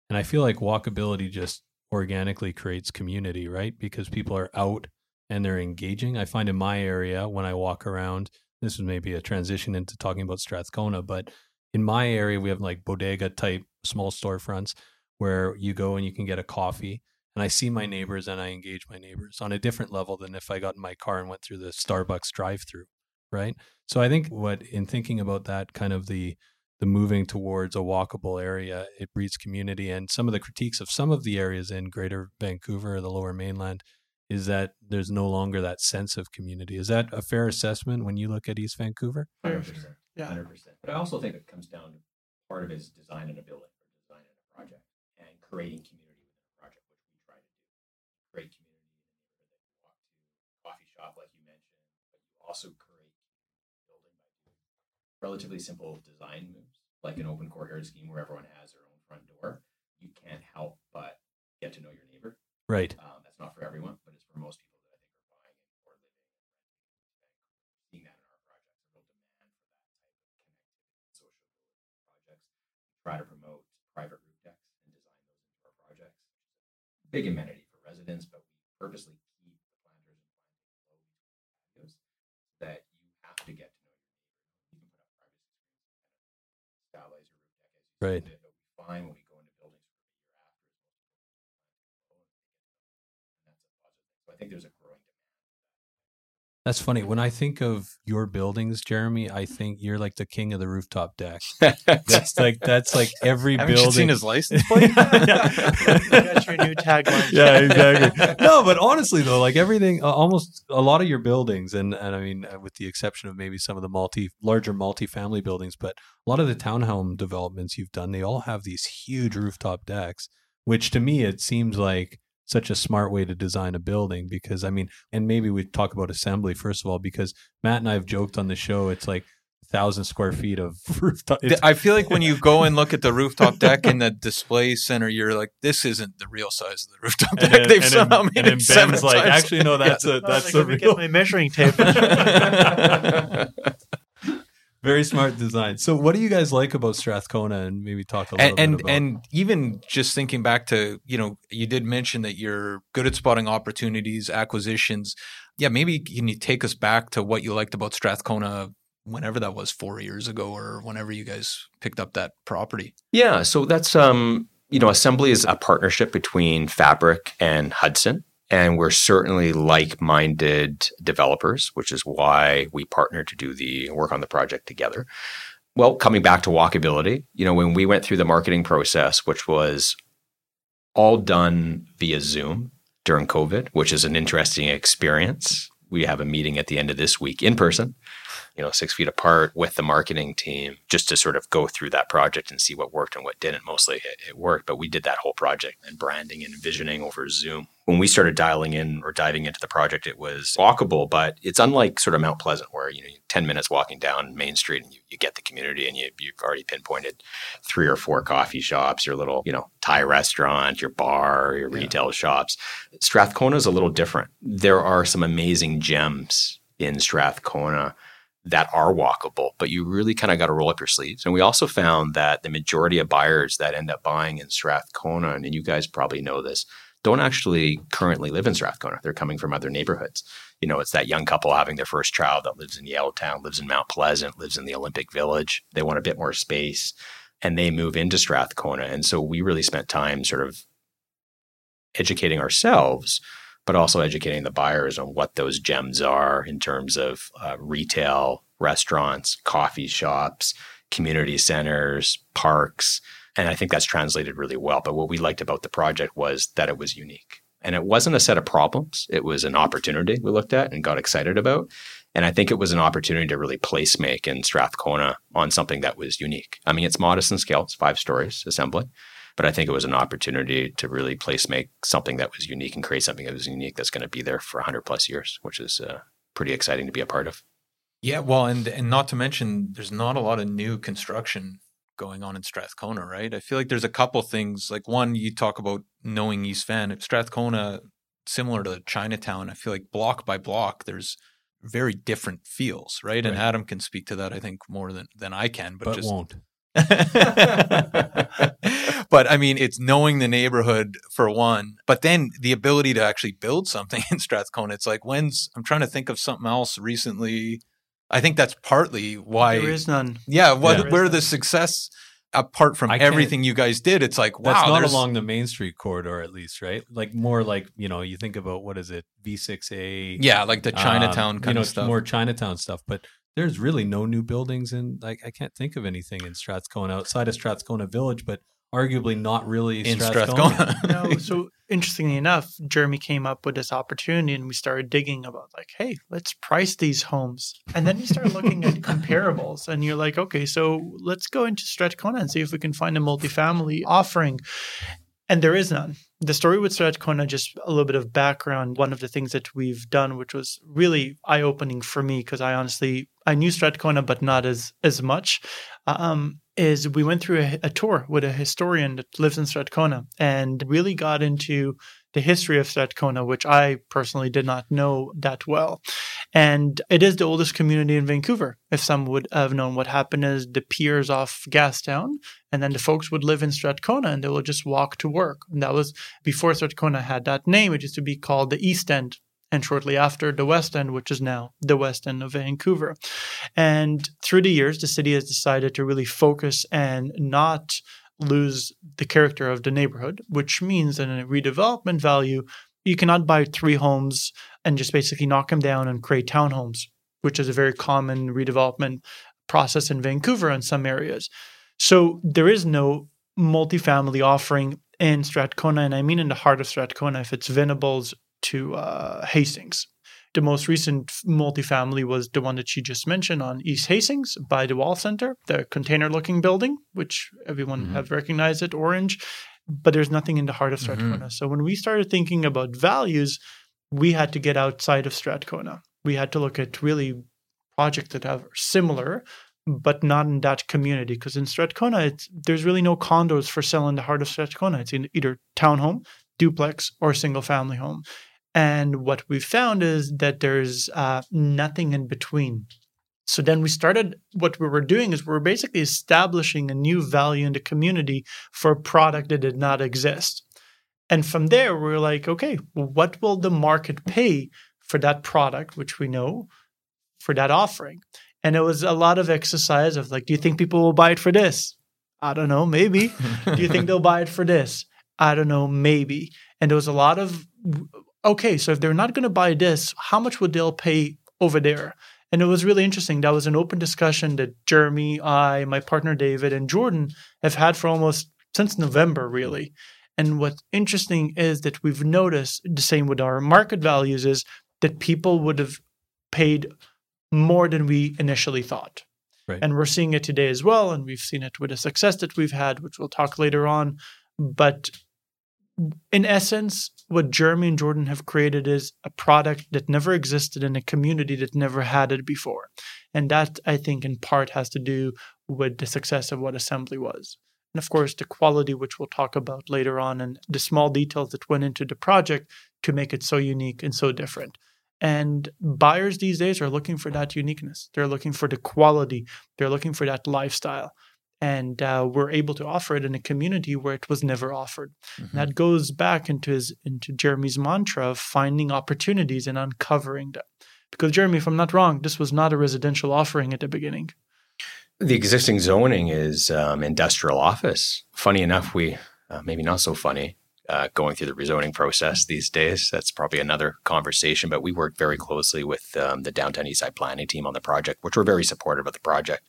And I feel like walkability just organically creates community, right? Because people are out and they're engaging. I find in my area when I walk around, this is maybe a transition into talking about Strathcona, but in my area, we have like bodega type small storefronts where you go and you can get a coffee. And I see my neighbors and I engage my neighbors on a different level than if I got in my car and went through the Starbucks drive-through, right? So I think what in thinking about that kind of the the moving towards a walkable area, it breeds community. And some of the critiques of some of the areas in Greater Vancouver or the Lower Mainland is that there's no longer that sense of community. Is that a fair assessment when you look at East Vancouver? one hundred percent. Yeah. one hundred percent. But I also think it comes down to part of it is design in a building or design in a project and creating community within a project, which we try to do. Create community in a walk to coffee shop, like you mentioned, but you also create building by doing relatively simple design moves, like an open courtyard scheme where everyone has their own front door. You can't help but get to know your neighbor. Right. Um, that's not for everyone, but it's for most people that I think are buying it or living it. Seeing that in our projects, a real demand for that type of connectivity, social projects. We try to promote private roof decks and design those into our projects. Big amenity for residents, but we purposely keep the planters and planters low so that you have to get to know your neighbor. You can put up private screens and stylize your roof deck as you right. It, but we find when we I think there's a growing demand. That's funny. When I think of your buildings, Jeremy, I think you're like the king of the rooftop deck. That's like that's like every Haven't building. You seen his license plate? That's your new tagline. Yeah, exactly. No, but honestly though, like everything, uh, almost a lot of your buildings, and and I mean, uh, with the exception of maybe some of the multi larger multi-family buildings, but a lot of the townhome developments you've done, they all have these huge rooftop decks. Which to me, it seems like such a smart way to design a building because, I mean, and maybe we talk about assembly, first of all, because Matt and I have joked on the show, it's like a thousand square feet of rooftop. It's- I feel like when you go and look at the rooftop deck in the display center, you're like, this isn't the real size of the rooftop deck. And They've and somehow and made and it Ben's seven like, times. Actually, no, that's yeah. a, that's the like, real. Get my measuring tape. Very smart design. So what do you guys like about Strathcona? And maybe talk a little and, bit and, about it. And even just thinking back to, you know, you did mention that you're good at spotting opportunities, acquisitions. Yeah, maybe can you take us back to what you liked about Strathcona whenever that was, four years ago or whenever you guys picked up that property? Yeah, so that's um, You know, Assembly is a partnership between Fabric and Hudson, and we're certainly like-minded developers, which is why we partner to do the work on the project together. Well, coming back to walkability, you know, when we went through the marketing process, which was all done via Zoom during COVID, which is an interesting experience. We have a meeting at the end of this week in person, you know, six feet apart with the marketing team, just to sort of go through that project and see what worked and what didn't. Mostly it, it worked, but we did that whole project and branding and envisioning over Zoom. When we started dialing in or diving into the project, it was walkable, but it's unlike sort of Mount Pleasant where, you know, ten minutes walking down Main Street and you, you get the community and you, you've already pinpointed three or four coffee shops, your little, you know, Thai restaurant, your bar, your yeah. retail shops. Strathcona is a little different. There are some amazing gems in Strathcona that are walkable, but you really kind of got to roll up your sleeves. And we also found that the majority of buyers that end up buying in Strathcona, and you guys probably know this, don't actually currently live in Strathcona. They're coming from other neighborhoods. You know, it's that young couple having their first child that lives in Yellowtown, lives in Mount Pleasant, lives in the Olympic Village. They want a bit more space and they move into Strathcona. And so we really spent time sort of educating ourselves, but also educating the buyers on what those gems are in terms of uh, retail, restaurants, coffee shops, community centers, parks. And I think that's translated really well. But what we liked about the project was that it was unique. And it wasn't a set of problems. It was an opportunity we looked at and got excited about. And I think it was an opportunity to really place make in Strathcona on something that was unique. I mean, it's modest in scale. It's five stories, Assembly. But I think it was an opportunity to really place make something that was unique and create something that was unique that's going to be there for one hundred plus years, which is uh, pretty exciting to be a part of. Yeah, well, and and not to mention, there's not a lot of new construction going on in Strathcona, right? I feel like there's a couple things. Like one, you talk about knowing East Van. Strathcona, similar to Chinatown, I feel like block by block, there's very different feels, right? right. And Adam can speak to that, I think, more than, than I can. But, but just won't. But I mean, it's knowing the neighborhood for one, but then the ability to actually build something in Strathcona. It's like, when's, I'm trying to think of something else recently. I think that's partly why there is none. Yeah, what, yeah. where the success, apart from I everything you guys did, it's like, wow, that's not there's... along the Main Street corridor, at least, right? Like more like, you know, you think about what is it, B six A? Yeah, like the Chinatown um, kind you know, of stuff, more Chinatown stuff. But there's really no new buildings in. Like I can't think of anything in Strathcona outside of Strathcona Village, but arguably not really in Strathcona. Strathcona. No, so interestingly enough, Jeremy came up with this opportunity and we started digging about like, hey, let's price these homes. And then you start looking at comparables and you're like, okay, so let's go into Strathcona and see if we can find a multifamily offering. And there is none. The story with Strathcona, just a little bit of background, one of the things that we've done, which was really eye-opening for me because I honestly, I knew Strathcona, but not as as much. Um, is we went through a, a tour with a historian that lives in Strathcona and really got into the history of Strathcona, which I personally did not know that well. And it is the oldest community in Vancouver. If some would have known, what happened is the piers off Gastown, and then the folks would live in Strathcona and they would just walk to work. And that was before Strathcona had that name. It used to be called the East End, and shortly after the West End, which is now the West End of Vancouver. And through the years, the city has decided to really focus and not lose the character of the neighborhood, which means that in a redevelopment value, you cannot buy three homes and just basically knock them down and create townhomes, which is a very common redevelopment process in Vancouver in some areas. So there is no multifamily offering in Strathcona, and I mean in the heart of Strathcona, if it's Venables to uh, Hastings. The most recent multifamily was the one that you just mentioned on East Hastings by the Wall Center, the container-looking building, which everyone mm-hmm. have recognized it, orange, but there's nothing in the heart of Strathcona. Mm-hmm. So when we started thinking about values, we had to get outside of Strathcona. We had to look at really projects that are similar, but not in that community. Because in Strathcona, it's, there's really no condos for sale in the heart of Strathcona. It's in either townhome, duplex, or single-family home. And what we found is that there's uh, nothing in between. So then we started, what we were doing is we were basically establishing a new value in the community for a product that did not exist. And from there, we were like, okay, what will the market pay for that product, which we know, for that offering? And it was a lot of exercise of like, do you think people will buy it for this? I don't know, maybe. Do you think they'll buy it for this? I don't know, maybe. And there was a lot of, okay, so if they're not going to buy this, how much would they'll pay over there? And it was really interesting. That was an open discussion that Jeremy, I, my partner David, and Jordan have had for almost since November, really. And what's interesting is that we've noticed the same with our market values is that people would have paid more than we initially thought. Right. And we're seeing it today as well. And we've seen it with the success that we've had, which we'll talk later on. But in essence, what Jeremy and Jordan have created is a product that never existed in a community that never had it before. And that, I think, in part has to do with the success of what Assembly was. And of course, the quality, which we'll talk about later on, and the small details that went into the project to make it so unique and so different. And buyers these days are looking for that uniqueness. They're looking for the quality. They're looking for that lifestyle. And uh, we're able to offer it in a community where it was never offered. Mm-hmm. That goes back into his into Jeremy's mantra of finding opportunities and uncovering them. Because Jeremy, if I'm not wrong, this was not a residential offering at the beginning. The existing zoning is um, industrial office. Funny enough, we uh, maybe not so funny. Uh, going through the rezoning process these days. That's probably another conversation, but we worked very closely with um, the Downtown Eastside Planning team on the project, which were very supportive of the project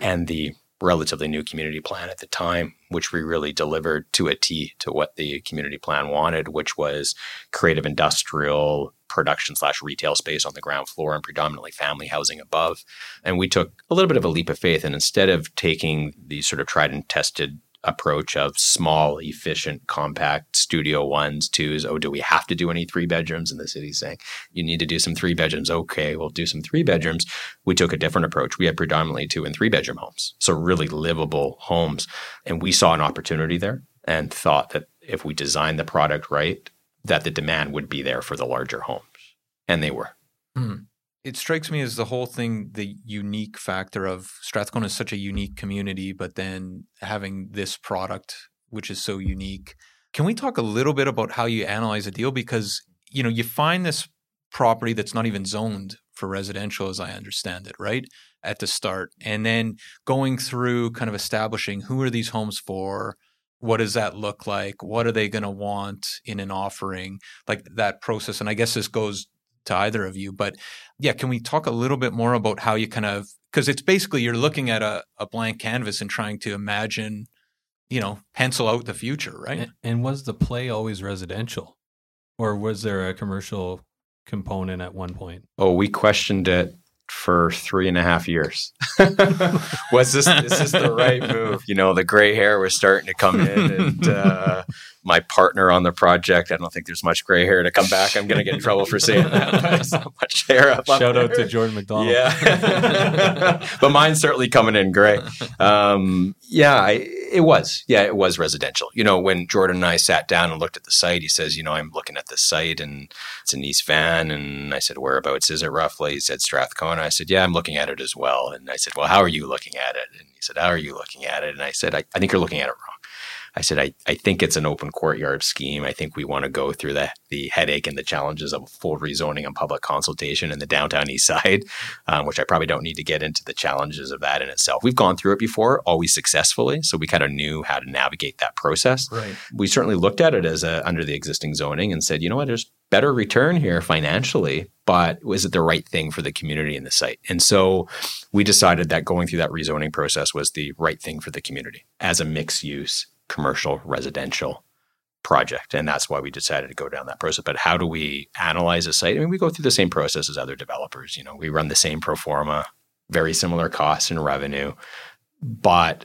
and the relatively new community plan at the time, which we really delivered to a T to what the community plan wanted, which was creative industrial production slash retail space on the ground floor and predominantly family housing above. And we took a little bit of a leap of faith, and instead of taking the sort of tried and tested approach of small, efficient, compact studio ones, twos. Oh, do we have to do any three bedrooms? And the city's saying, you need to do some three bedrooms. Okay, we'll do some three bedrooms. We took a different approach. We had predominantly two and three bedroom homes. So really livable homes. And we saw an opportunity there and thought that if we designed the product right, that the demand would be there for the larger homes. And they were. Mm. It strikes me as the whole thing, the unique factor of Strathcona is such a unique community, but then having this product, which is so unique. Can we talk a little bit about how you analyze a deal? Because, you know, you find this property that's not even zoned for residential, as I understand it, right? At the start. And then going through kind of establishing who are these homes for? What does that look like? What are they going to want in an offering? Like that process. And I guess this goes to either of you. But yeah, can we talk a little bit more about how you kind of, because it's basically you're looking at a, a blank canvas and trying to imagine, you know, pencil out the future, right? And, and was the play always residential? Or was there a commercial component at one point? Oh, we questioned it for three and a half years. Was this, is this the right move? You know, the gray hair was starting to come in and uh, my partner on the project, I don't think there's much gray hair to come back. I'm going to get in trouble for saying that. There's not much hair up Shout up out there. To Jordan McDonald. Yeah. But mine's certainly coming in gray. Um, yeah, I, it was. Yeah, it was residential. You know, when Jordan and I sat down and looked at the site, he says, you know, I'm looking at the site and it's in East Van. And I said, whereabouts is it roughly? He said, Strathcona. I said, yeah, I'm looking at it as well. And I said, well, how are you looking at it? And he said, how are you looking at it? And I said, I, I think you're looking at it wrong. I said, I, I think it's an open courtyard scheme. I think we want to go through the, the headache and the challenges of full rezoning and public consultation in the downtown east side, um, which I probably don't need to get into the challenges of that in itself. We've gone through it before, always successfully. So we kind of knew how to navigate that process. Right. We certainly looked at it as a, under the existing zoning and said, you know what, there's better return here financially, but was it the right thing for the community and the site? And so we decided that going through that rezoning process was the right thing for the community as a mixed use commercial residential project. And that's why we decided to go down that process. But how do we analyze a site? I mean, we go through the same process as other developers. You know, we run the same pro forma, very similar costs and revenue, but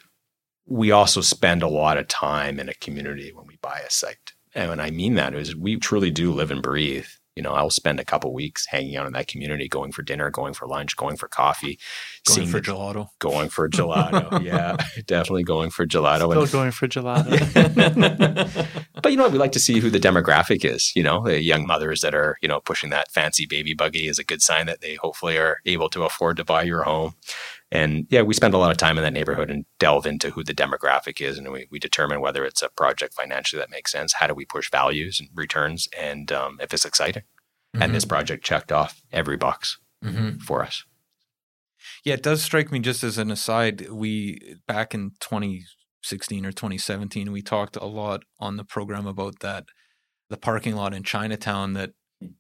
we also spend a lot of time in a community when we buy a site. And when I mean that is we truly do live and breathe. You know, I'll spend a couple of weeks hanging out in that community, going for dinner, going for lunch, going for coffee. Going for gelato. Going for gelato. Yeah, definitely going for gelato. Still and, going for gelato. But, you know, we like to see who the demographic is. You know, the young mothers that are, you know, pushing that fancy baby buggy is a good sign that they hopefully are able to afford to buy your home. And yeah, we spend a lot of time in that neighborhood and delve into who the demographic is. And we, we determine whether it's a project financially that makes sense. How do we push values and returns? And um, if it's exciting. Mm-hmm. And this project checked off every box mm-hmm. for us. Yeah, it does strike me just as an aside. We, back in 20, twenty sixteen or twenty seventeen, we talked a lot on the program about that, the parking lot in Chinatown, that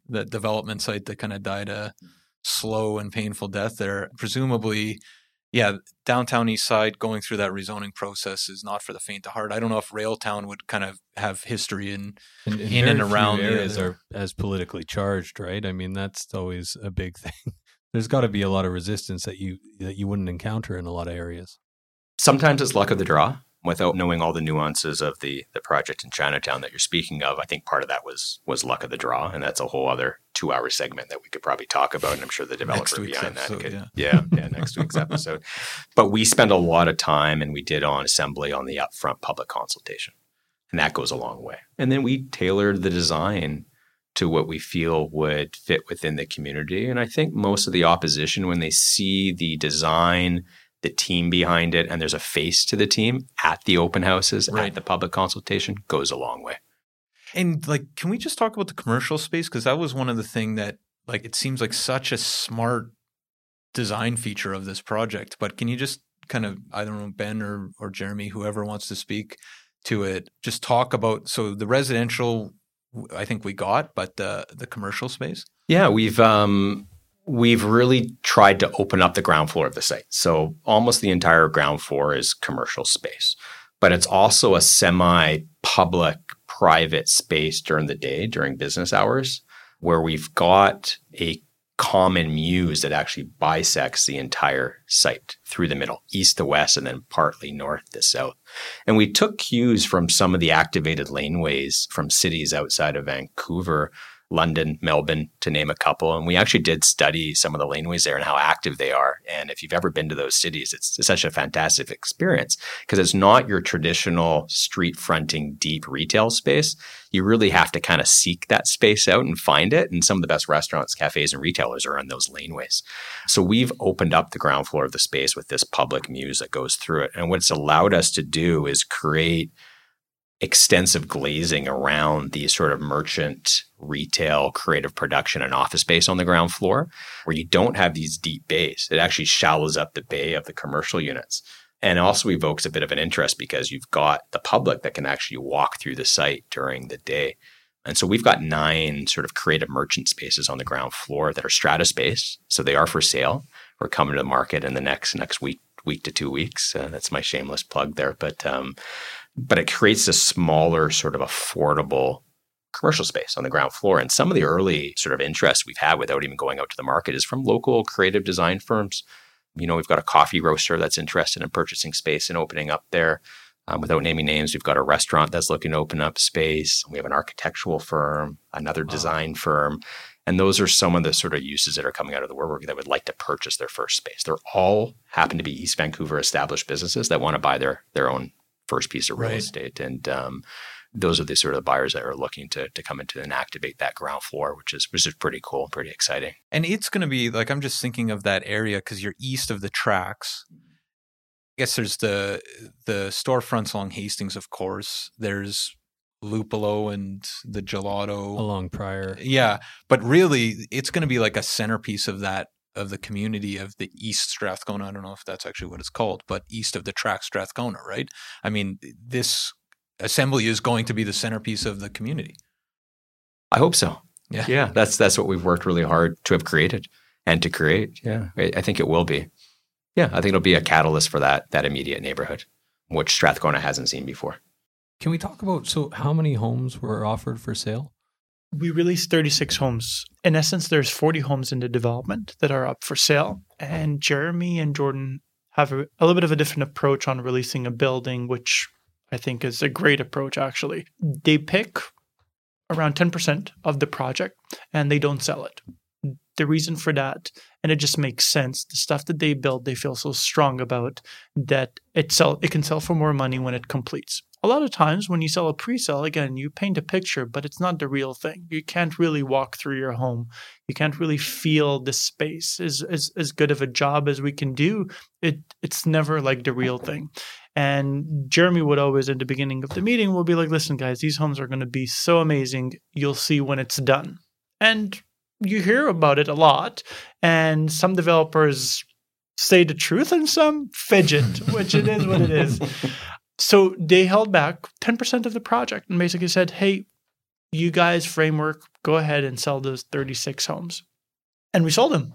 that development site that kind of died a slow and painful death there. Presumably, yeah, downtown east side going through that rezoning process is not for the faint of heart. I don't know if Railtown would kind of have history in in, in, in and around areas are as politically charged, right? I mean, that's always a big thing. There's got to be a lot of resistance that you that you wouldn't encounter in a lot of areas. Sometimes it's luck of the draw. Without knowing all the nuances of the the project in Chinatown that you're speaking of, I think part of that was was luck of the draw, and that's a whole other two-hour segment that we could probably talk about, and I'm sure the developer behind episode, that could, yeah. yeah, yeah, next week's episode. But we spend a lot of time, and we did on Assembly, on the upfront public consultation, and that goes a long way. And then we tailored the design to what we feel would fit within the community, and I think most of the opposition, when they see the design, the team behind it, and there's a face to the team at the open houses, right, at the public consultation, goes a long way. And like, can we just talk about the commercial space? Because that was one of the thing that, like, it seems like such a smart design feature of this project. But can you just kind of, I don't know, Ben or, or Jeremy, whoever wants to speak to it, just talk about, so the residential, I think we got, but the, the commercial space? Yeah, we've... um We've really tried to open up the ground floor of the site. So almost the entire ground floor is commercial space, but it's also a semi-public, private space during the day, during business hours, where we've got a common muse that actually bisects the entire site through the middle, east to west, and then partly north to south. And we took cues from some of the activated laneways from cities outside of Vancouver, London, Melbourne, to name a couple. And we actually did study some of the laneways there and how active they are. And if you've ever been to those cities, it's such a fantastic experience because it's not your traditional street fronting deep retail space. You really have to kind of seek that space out and find it. And some of the best restaurants, cafes, and retailers are on those laneways. So we've opened up the ground floor of the space with this public muse that goes through it. And what it's allowed us to do is create extensive glazing around the sort of merchant, retail, creative production, and office space on the ground floor, where you don't have these deep bays. It actually shallows up the bay of the commercial units. And also evokes a bit of an interest because you've got the public that can actually walk through the site during the day. And so we've got nine sort of creative merchant spaces on the ground floor that are strata space. So they are for sale. We're coming to the market in the next next week, week to two weeks. Uh, that's my shameless plug there. But um But it creates a smaller sort of affordable commercial space on the ground floor. And some of the early sort of interest we've had without even going out to the market is from local creative design firms. You know, we've got a coffee roaster that's interested in purchasing space and opening up there. Um, without naming names, we've got a restaurant that's looking to open up space. We have an architectural firm, another wow. design firm. And those are some of the sort of uses that are coming out of the woodwork that would like to purchase their first space. They're all happen to be East Vancouver established businesses that want to buy their their own first piece of real right. estate, and um, those are the sort of buyers that are looking to to come into and activate that ground floor, which is which is pretty cool, pretty exciting. And it's going to be like, I'm just thinking of that area because you're east of the tracks. I guess there's the the storefronts along Hastings, of course. There's Lupolo and the Gelato along Pryor. Yeah, but really, it's going to be like a centerpiece of that. Of the community of the East Strathcona. I don't know if that's actually what it's called, but east of the track Strathcona, right? I mean, this assembly is going to be the centerpiece of the community. I hope so. Yeah. Yeah. That's, that's what we've worked really hard to have created and to create. Yeah. I, I think it will be. Yeah. I think it'll be a catalyst for that, that immediate neighborhood, which Strathcona hasn't seen before. Can we talk about, so how many homes were offered for sale? We released thirty-six homes. In essence, there's forty homes in the development that are up for sale. And Jeremy and Jordan have a, a little bit of a different approach on releasing a building, which I think is a great approach, actually. They pick around ten percent of the project and they don't sell it. The reason for that, and it just makes sense, the stuff that they build, they feel so strong about that it, sell, it can sell for more money when it completes. A lot of times when you sell a pre-sale, again, you paint a picture, but it's not the real thing. You can't really walk through your home. You can't really feel the space. As, as, as good of a job as we can do, it it's never like the real thing. And Jeremy would always, at the beginning of the meeting, will be like, listen, guys, these homes are going to be so amazing. You'll see when it's done. And you hear about it a lot. And some developers say the truth and some fidget, which it is what it is. So they held back ten percent of the project and basically said, hey, you guys, Framework, go ahead and sell those thirty-six homes. And we sold them.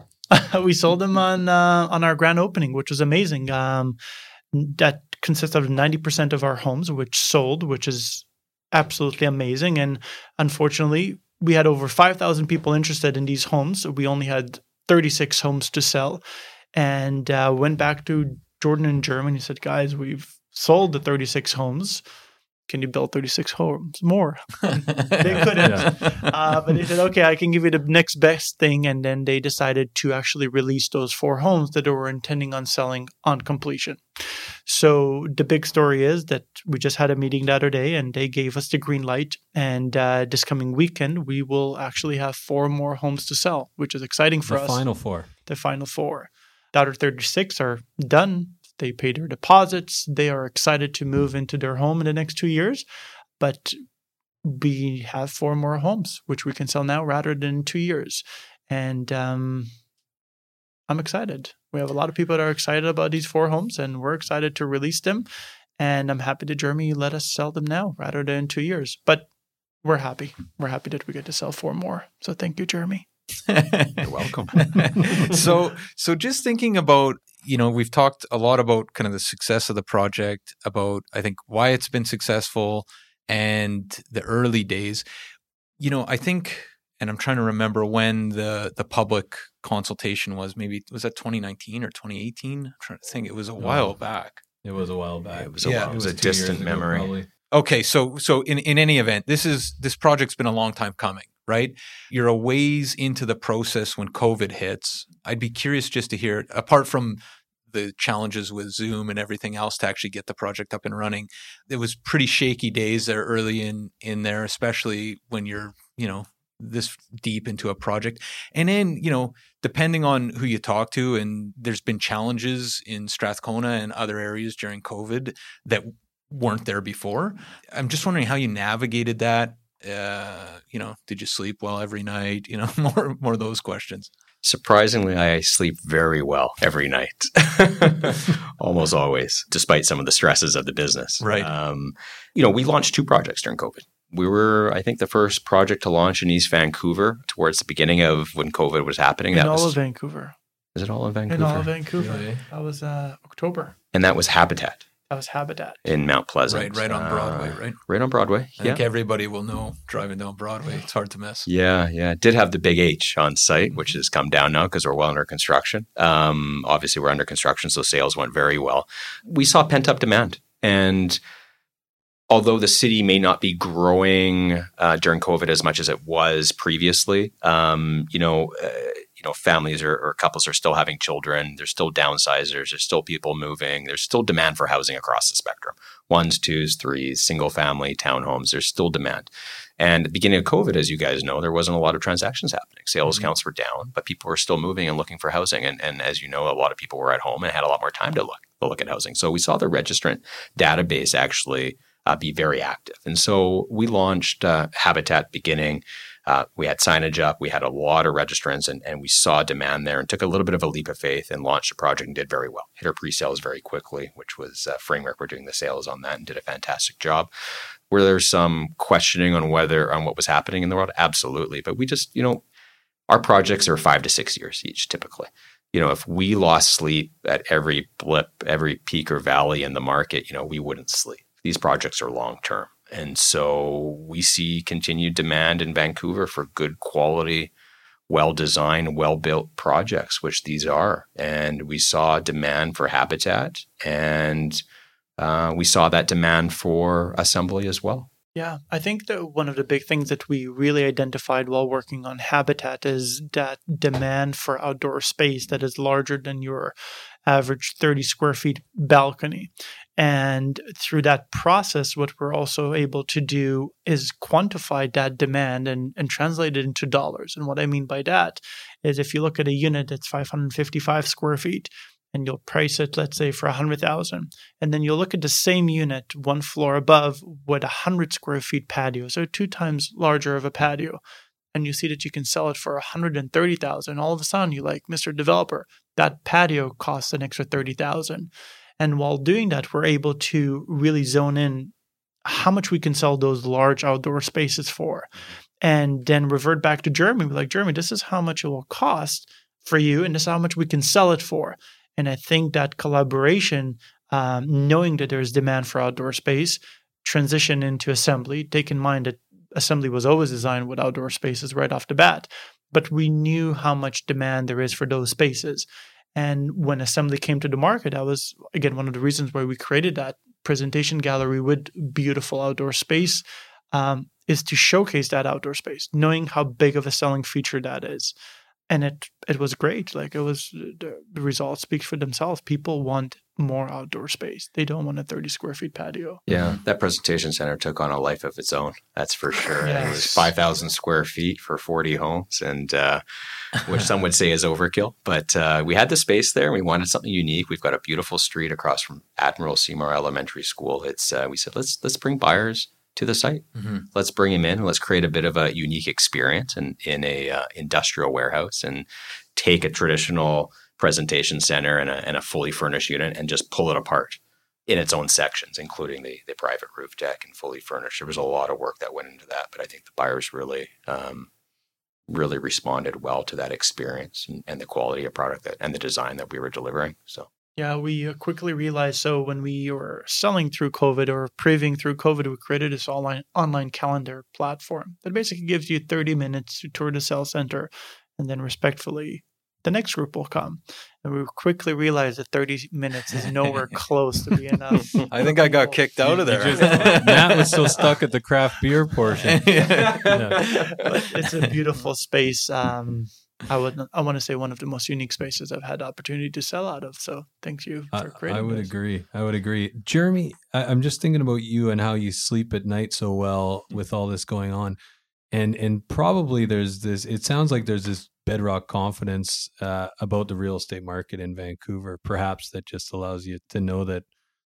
we sold them on uh, on our grand opening, which was amazing. Um, that consists of ninety percent of our homes, which sold, which is absolutely amazing. And unfortunately, we had over five thousand people interested in these homes. We only had thirty-six homes to sell. And uh, went back to Jordan and Jeremy and said, guys, we've sold the thirty-six homes. Can you build thirty-six homes more? They couldn't. Yeah. Uh, but they said, okay, I can give you the next best thing. And then they decided to actually release those four homes that they were intending on selling on completion. So the big story is that we just had a meeting the other day and they gave us the green light. And uh, this coming weekend, we will actually have four more homes to sell, which is exciting for the us. The final four. The final four. The other thirty-six are done. They pay their deposits. They are excited to move into their home in the next two years. But we have four more homes, which we can sell now rather than two years. And um, I'm excited. We have a lot of people that are excited about these four homes, and we're excited to release them. And I'm happy that Jeremy let us sell them now rather than two years. But we're happy. We're happy that we get to sell four more. So thank you, Jeremy. You're welcome. so, so just thinking about, you know, we've talked a lot about kind of the success of the project, about, I think, why it's been successful and the early days. You know, I think, and I'm trying to remember when the, the public consultation was, maybe, was that twenty nineteen or twenty eighteen? I'm trying to think. It was a while back. It was a while back. It was a, yeah, while. It was it was a distant memory. Probably. Okay. So, so in, in any event, this is, this project's been a long time coming. Right? You're a ways into the process when COVID hits. I'd be curious just to hear, apart from the challenges with Zoom and everything else to actually get the project up and running, it was pretty shaky days there early in, in there, especially when you're, you know, this deep into a project. And then, you know, depending on who you talk to, and there's been challenges in Strathcona and other areas during COVID that weren't there before. I'm just wondering how you navigated that. Uh, you know, did you sleep well every night? You know, more more of those questions. Surprisingly, I sleep very well every night, almost always, despite some of the stresses of the business. Right. Um, you know, we launched two projects during COVID. We were, I think, the first project to launch in East Vancouver towards the beginning of when COVID was happening. In that all was, of Vancouver. Is it all in Vancouver? In all of Vancouver. Really? That was uh, October. And that was Habitat. That was Habitat. In Mount Pleasant. Right, right on Broadway, right? Uh, right on Broadway, yeah. I think everybody will know driving down Broadway. It's hard to miss. Yeah, yeah. It did have the Big H on site, which has come down now because we're well under construction. Um, obviously, we're under construction, so sales went very well. We saw pent-up demand. And although the city may not be growing uh, during COVID as much as it was previously, um, you know, uh, you know, families or, or couples are still having children. There's still downsizers. There's still people moving. There's still demand for housing across the spectrum. Ones, twos, threes, single family, townhomes. There's still demand. And at the beginning of COVID, as you guys know, there wasn't a lot of transactions happening. Sales mm-hmm. counts were down, but people were still moving and looking for housing. And, and as you know, a lot of people were at home and had a lot more time to look, to look at housing. So we saw the registrant database actually uh, be very active. And so we launched uh, Habitat beginning. Uh, we had signage up. We had a lot of registrants, and, and we saw demand there and took a little bit of a leap of faith and launched the project and did very well. Hit our pre-sales very quickly, which was uh, Framework. We're doing the sales on that and did a fantastic job. Were there some questioning on whether on what was happening in the world? Absolutely. But we just, you know, our projects are five to six years each typically. You know, if we lost sleep at every blip, every peak or valley in the market, you know, we wouldn't sleep. These projects are long-term. And so we see continued demand in Vancouver for good quality, well-designed, well-built projects, which these are. And we saw demand for Habitat, and uh, we saw that demand for Assembly as well. Yeah, I think that one of the big things that we really identified while working on Habitat is that demand for outdoor space that is larger than your average thirty square feet balcony. And through that process, what we're also able to do is quantify that demand and, and translate it into dollars. And what I mean by that is if you look at a unit that's five hundred fifty-five square feet and you'll price it, let's say, for one hundred thousand dollars, and then you'll look at the same unit one floor above with a one hundred square feet patio, so two times larger of a patio, and you see that you can sell it for one hundred thirty thousand dollars, all of a sudden you're like, Mister Developer, that patio costs an extra thirty thousand dollars. And while doing that, we're able to really zone in how much we can sell those large outdoor spaces for, and then revert back to Jeremy. We're like, Jeremy, this is how much it will cost for you, and this is how much we can sell it for. And I think that collaboration, um, knowing that there's demand for outdoor space, transition into Assembly, take in mind that Assembly was always designed with outdoor spaces right off the bat, but we knew how much demand there is for those spaces. And when Assembly came to the market, that was, again, one of the reasons why we created that presentation gallery with beautiful outdoor space, um, is to showcase that outdoor space, knowing how big of a selling feature that is. And it it was great. Like, it was, the, the results speak for themselves. People want more outdoor space. They don't want a thirty square feet patio. Yeah, that presentation center took on a life of its own. That's for sure. Yes. It was five thousand square feet for forty homes, and uh, which some would say is overkill. But uh, we had the space there, and we wanted something unique. We've got a beautiful street across from Admiral Seymour Elementary School. It's uh, we said let's let's bring buyers to the site. Mm-hmm. Let's bring him in. Let's create a bit of a unique experience in, in a uh, industrial warehouse, and take a traditional presentation center and a, and a fully furnished unit and just pull it apart in its own sections, including the, the private roof deck and fully furnished. There was a lot of work that went into that, but I think the buyers really, um, really responded well to that experience and, and the quality of product that, and the design that we were delivering. So. Yeah, we quickly realized, so when we were selling through COVID or previewing through COVID, we created this online online calendar platform that basically gives you thirty minutes to tour the sales center, and then respectfully, the next group will come. And we quickly realized that thirty minutes is nowhere close to be enough. I think I got kicked out of there. Just, Matt was still stuck at the craft beer portion. Yeah. Yeah. But it's a beautiful space. Um I would. I want to say one of the most unique spaces I've had the opportunity to sell out of. So thank you for creating. I, I would this. agree. I would agree. Jeremy, I, I'm just thinking about you and how you sleep at night so well with all this going on, and and probably there's this. It sounds like there's this bedrock confidence uh, about the real estate market in Vancouver, perhaps, that just allows you to know that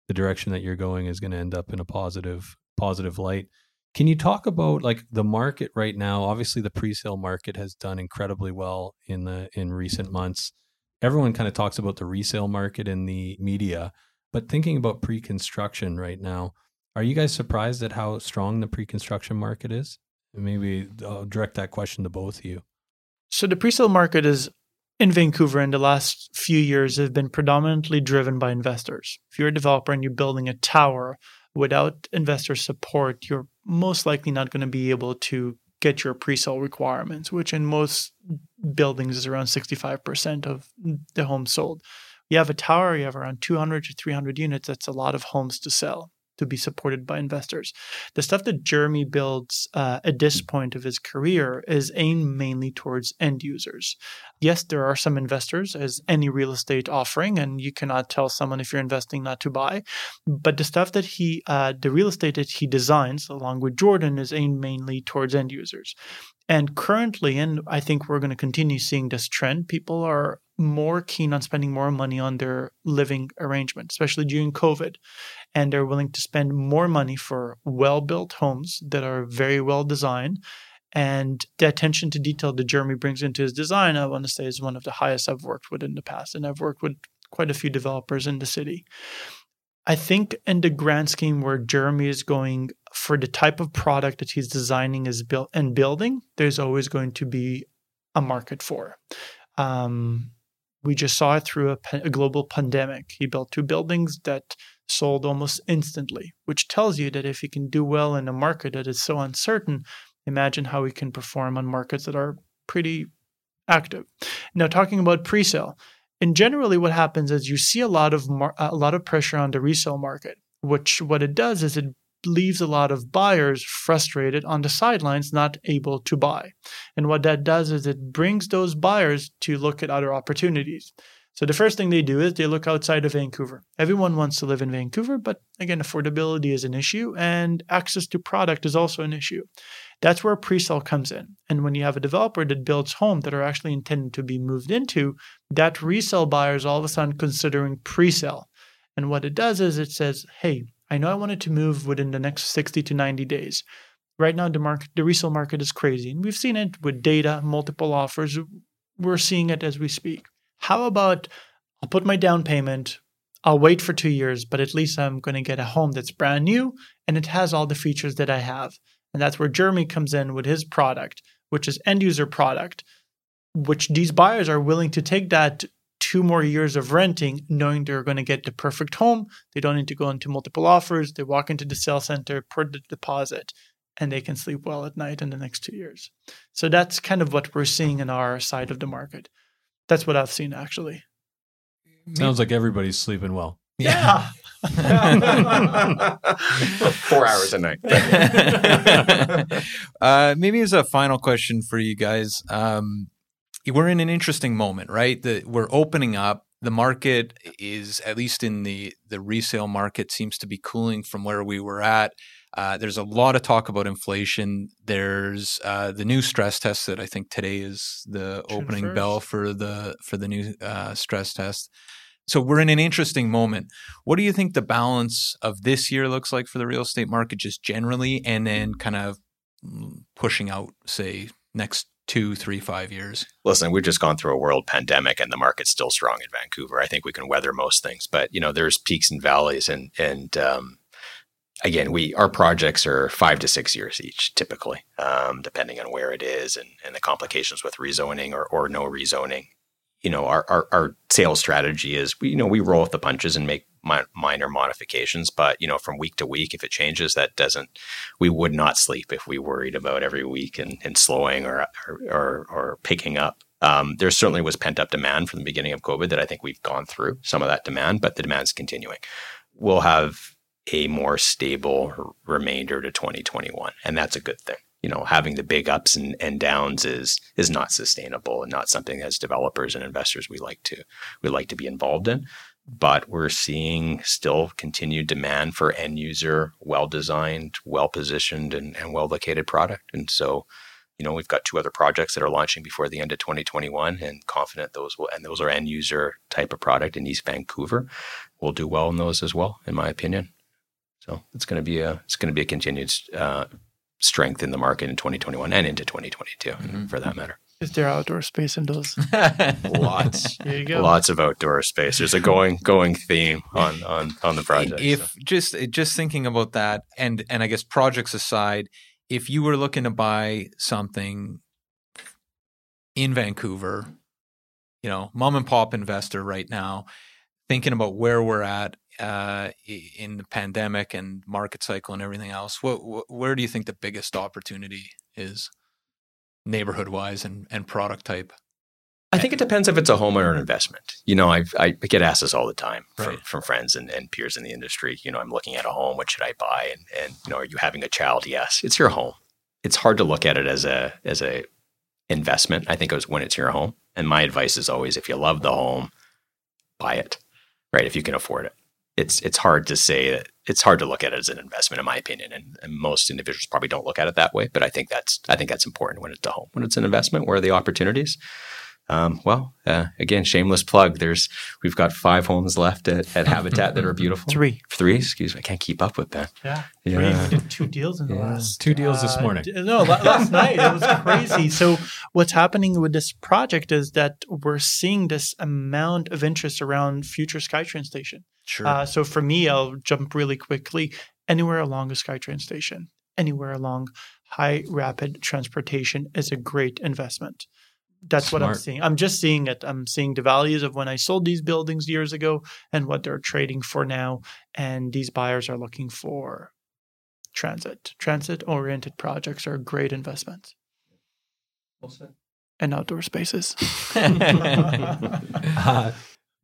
the direction that you're going is going to end up in a positive positive light. Can you talk about, like, the market right now? Obviously, the pre-sale market has done incredibly well in the in recent months. Everyone kind of talks about the resale market in the media, but thinking about pre-construction right now, are you guys surprised at how strong the pre-construction market is? Maybe I'll direct that question to both of you. So the pre-sale market is in Vancouver in the last few years have been predominantly driven by investors. If you're a developer and you're building a tower without investor support, you're most likely not going to be able to get your pre-sale requirements, which in most buildings is around sixty-five percent of the homes sold. You have a tower, you have around two hundred to three hundred units. That's a lot of homes to sell, to be supported by investors. The stuff that Jeremy builds uh, at this point of his career is aimed mainly towards end users. Yes, there are some investors, as any real estate offering, and you cannot tell someone if you're investing not to buy. But the stuff that he, uh, the real estate that he designs, along with Jordan, is aimed mainly towards end users. And currently, and I think we're going to continue seeing this trend, people are more keen on spending more money on their living arrangement, especially during COVID. And they're willing to spend more money for well-built homes that are very well designed. And the attention to detail that Jeremy brings into his design, I want to say, is one of the highest I've worked with in the past. And I've worked with quite a few developers in the city. I think in the grand scheme where Jeremy is going for the type of product that he's designing is built and building, there's always going to be a market for. Um, we just saw it through a, a global pandemic. He built two buildings that sold almost instantly, which tells you that if he can do well in a market that is so uncertain, imagine how he can perform on markets that are pretty active. Now, talking about pre-sale, and generally what happens is you see a lot of mar- a lot of pressure on the resale market, which what it does is it leaves a lot of buyers frustrated on the sidelines, not able to buy. And what that does is it brings those buyers to look at other opportunities. So the first thing they do is they look outside of Vancouver. Everyone wants to live in Vancouver, but again, affordability is an issue and access to product is also an issue. That's where pre-sale comes in. And when you have a developer that builds homes that are actually intended to be moved into, that resale buyer is all of a sudden considering pre-sale. And what it does is it says, hey, I know I wanted to move within the next sixty to ninety days. Right now, the market, the resale market is crazy. And we've seen it with data, multiple offers. We're seeing it as we speak. How about I'll put my down payment, I'll wait for two years, but at least I'm going to get a home that's brand new and it has all the features that I have. And that's where Jeremy comes in with his product, which is end user product, which these buyers are willing to take that two more years of renting, knowing they're going to get the perfect home. They don't need to go into multiple offers. They walk into the sale center, put the deposit, and they can sleep well at night in the next two years. So that's kind of what we're seeing in our side of the market. That's what I've seen, actually. Sounds like everybody's sleeping well. Yeah. yeah. Four hours a night. uh, maybe as a final question for you guys, um, we're in an interesting moment, right? The, we're opening up. The market is, at least in the, the resale market, seems to be cooling from where we were at. Uh, there's a lot of talk about inflation. There's uh, the new stress test that I think today is the June opening first. bell for the for the new uh, stress test. So we're in an interesting moment. What do you think the balance of this year looks like for the real estate market just generally, and then kind of pushing out, say, next two, three, five years? Listen, we've just gone through a world pandemic and the market's still strong in Vancouver. I think we can weather most things, but you know, there's peaks and valleys, and and um, again, we our projects are five to six years each, typically, um, depending on where it is and, and the complications with rezoning or or no rezoning. You know, our our, our sales strategy is we you know we roll with the punches and make mi- minor modifications, but you know, from week to week, if it changes, that doesn't. We would not sleep if we worried about every week and, and slowing or or or, or picking up. Um, there certainly was pent up demand from the beginning of COVID that I think we've gone through some of that demand, but the demand's continuing. We'll have a more stable remainder to twenty twenty-one. And that's a good thing. You know, having the big ups and, and downs is is not sustainable and not something as developers and investors we like to we like to be involved in. But we're seeing still continued demand for end user, well-designed, well-positioned and, and well-located product. And so, you know, we've got two other projects that are launching before the end of twenty twenty-one and confident those will, and those are end user type of product in East Vancouver. We'll do well in those as well, in my opinion. So it's going to be a it's going to be a continued uh, strength in the market in twenty twenty-one and into twenty twenty-two, mm-hmm. for that matter. Is there outdoor space in those? Lots. There you go. Lots of outdoor space. There's a going going theme on on, on the project. If so. just just thinking about that, and and I guess projects aside, if you were looking to buy something in Vancouver, you know, mom and pop investor right now, thinking about where we're at. Uh, in the pandemic and market cycle and everything else, what, what, where do you think the biggest opportunity is neighborhood-wise and, and product type? I think it depends if it's a home or an investment. You know, I've, I get asked this all the time from, right. from friends and, and peers in the industry. You know, I'm looking at a home. What should I buy? And, and you know, are you having a child? Yes, it's your home. It's hard to look at it as a as a investment. I think it was when it's your home. And my advice is always, if you love the home, buy it, right? If you can afford it. It's it's hard to say, it's hard to look at it as an investment, in my opinion, and, and most individuals probably don't look at it that way. But I think that's I think that's important when it's a home, when it's an investment. Where are the opportunities? Um, well, uh, again, shameless plug. There's we've got five homes left at, at Habitat that are beautiful. Three, three. Excuse me, I can't keep up with that. Yeah, yeah. Three. We did two deals in the yeah. last two deals uh, this morning. No, last night it was crazy. So what's happening with this project is that we're seeing this amount of interest around future SkyTrain station. Sure. Uh, so for me, I'll jump really quickly. Anywhere along a SkyTrain station, anywhere along high rapid transportation is a great investment. That's Smart. What I'm seeing. I'm just seeing it. I'm seeing the values of when I sold these buildings years ago and what they're trading for now. And these buyers are looking for transit. Transit-oriented projects are great investments. Well said. And outdoor spaces. uh,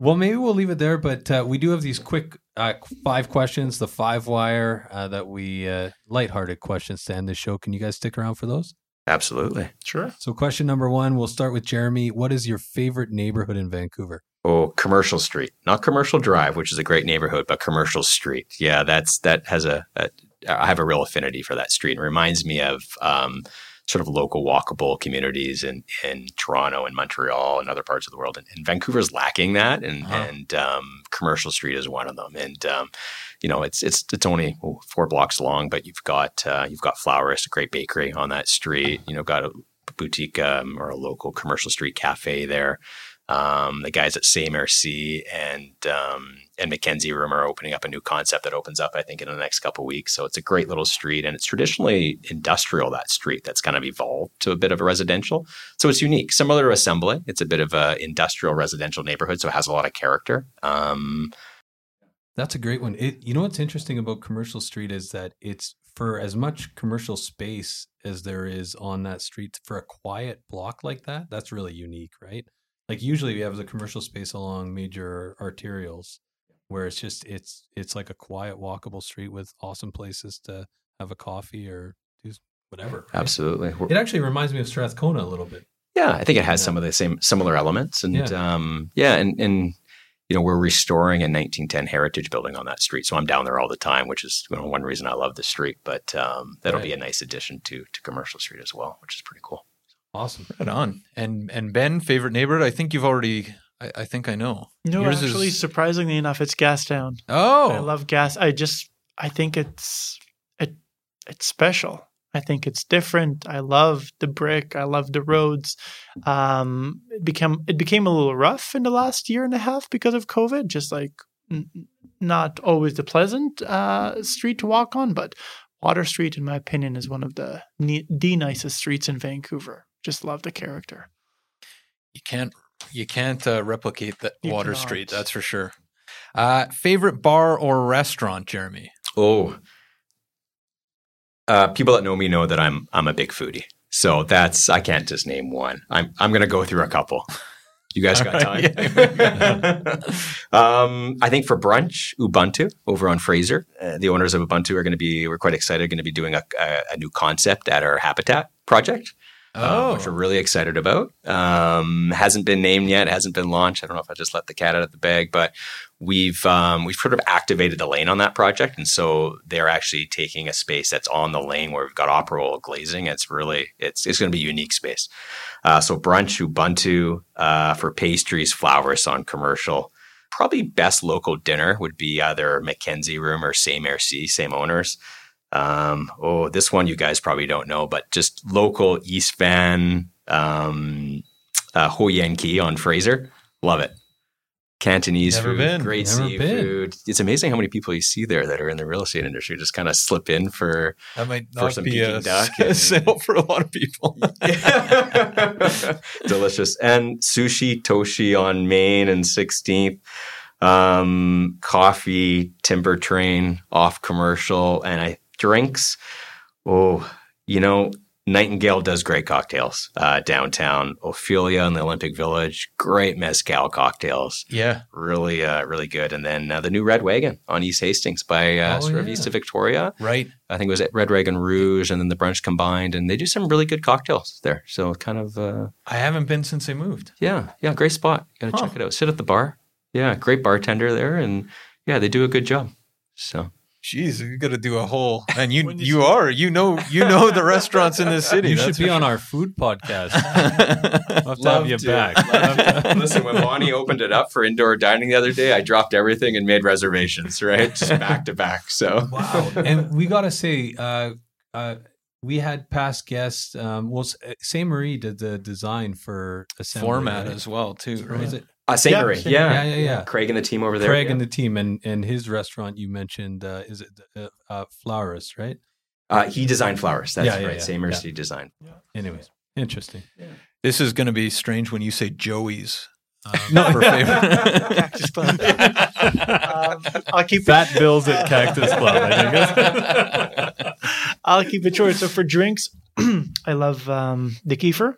Well, maybe we'll leave it there, but uh, we do have these quick uh, five questions, the five wire uh, that we uh, lighthearted questions to end the show. Can you guys stick around for those? Absolutely. Sure. So question number one, we'll start with Jeremy. What is your favorite neighborhood in Vancouver? Oh, Commercial Street, not Commercial Drive, which is a great neighborhood, but Commercial Street. Yeah, that's that has a, a I have a real affinity for that street. It reminds me of um, sort of local walkable communities in, in Toronto and Montreal and other parts of the world. And, and Vancouver's lacking that. And, uh-huh. and um, Commercial Street is one of them. And, um, you know, it's it's it's only oh, four blocks long, but you've got uh, you've got Flowers, a great bakery on that street. You know, got a boutique um, or a local Commercial Street cafe there. Um, the guys at Ste. Marie and um, and McKenzie Room are opening up a new concept that opens up, I think, in the next couple of weeks. So it's a great little street, and it's traditionally industrial, that street, that's kind of evolved to a bit of a residential. So it's unique. Similar to Assembly, it's a bit of an industrial residential neighborhood, so it has a lot of character. Um, that's a great one. It, you know what's interesting about Commercial Street is that it's, for as much commercial space as there is on that street, for a quiet block like that, that's really unique, right? Like usually we have the commercial space along major arterials where it's just, it's, it's like a quiet walkable street with awesome places to have a coffee or do whatever. Right? Absolutely. It actually reminds me of Strathcona a little bit. Yeah. I think it has yeah. some of the same similar elements and, yeah. um, yeah. And, and, you know, we're restoring a nineteen ten heritage building on that street. So I'm down there all the time, which is you know, one reason I love the street, but, um, that'll right. be a nice addition to, to Commercial Street as well, which is pretty cool. Awesome. Right on. And and Ben, favorite neighborhood? I think you've already, I, I think I know. No, yours actually, is... surprisingly enough, it's Gastown. Oh. I love Gas. I just, I think it's, it, it's special. I think it's different. I love the brick. I love the roads. Um, it became, it became a little rough in the last year and a half because of COVID, just like n- not always the pleasant uh, street to walk on, but Water Street, in my opinion, is one of the, the nicest streets in Vancouver. Just love the character. You can't you can't uh, replicate that you Water cannot. Street, that's for sure. Uh, favorite bar or restaurant, Jeremy? Oh, uh, people that know me know that I'm I'm a big foodie, so that's I can't just name one. I'm I'm gonna go through a couple. You guys got time? Yeah. um, I think for brunch, Ubuntu over on Fraser. Uh, the owners of Ubuntu are going to be. We're quite excited. Going to be doing a, a, a new concept at our Habitat project. Oh. Uh, which we're really excited about. Um, hasn't been named yet. Hasn't been launched. I don't know if I just let the cat out of the bag, but we've um, we've sort of activated the lane on that project, and so they're actually taking a space that's on the lane where we've got opera roll glazing. It's really it's it's going to be a unique space. Uh, so brunch, Ubuntu uh, for pastries, Flowers on Commercial. Probably best local dinner would be either McKenzie Room or Ste. Marie, same owners. Um, oh, this one you guys probably don't know, but just local East Van, um, uh, Ho Yen Ki on Fraser. Love it. Cantonese Never food, been. great Never seafood. Been. It's amazing how many people you see there that are in the real estate industry just kind of slip in for, that might not for some be Peking a duck. And, sale for a lot of people. Delicious. And Sushi Toshi on Main and sixteenth. Um, coffee, Timber Train off Commercial, and I drinks. Oh, you know, Nightingale does great cocktails uh, downtown. Ophelia in the Olympic Village, great mezcal cocktails. Yeah, really, uh, really good. And then uh, the new Red Wagon on East Hastings by uh, oh, sort of yeah. east of Victoria. Right. I think it was at Red Wagon Rouge, and then the brunch combined, and they do some really good cocktails there. So kind of. Uh, I haven't been since they moved. Yeah, yeah, great spot. Got to huh. check it out. Sit at the bar. Yeah, great bartender there, and yeah, they do a good job. So, jeez, you got to do a whole, and you you, you are you know you know the restaurants in this city. You That's should be sure. on our food podcast. I'll have to have you to. back. Listen, when Bonnie opened it up for indoor dining the other day, I dropped everything and made reservations right just back to back. So wow, and we got to say, uh, uh, we had past guests. Um, well, Ste. Marie did the design for Assembly, format right? as well too. Right? Is it? Uh, Ste. Marie, yeah. Yeah. yeah, yeah, yeah. Craig and the team over there. Craig yeah. and the team, and and his restaurant you mentioned uh, is it uh, uh, Flowers, right? Uh, he designed Flowers. That's yeah, yeah, right. Yeah, Ste. Marie yeah. designed. Yeah. Anyways, interesting. Yeah. This is going to be strange when you say Joey's. Um, Not for favorite. Cactus Club. um, I'll keep fat it. bills at Cactus Club. I think. I'll keep it short. So for drinks, I love um, the Kefir,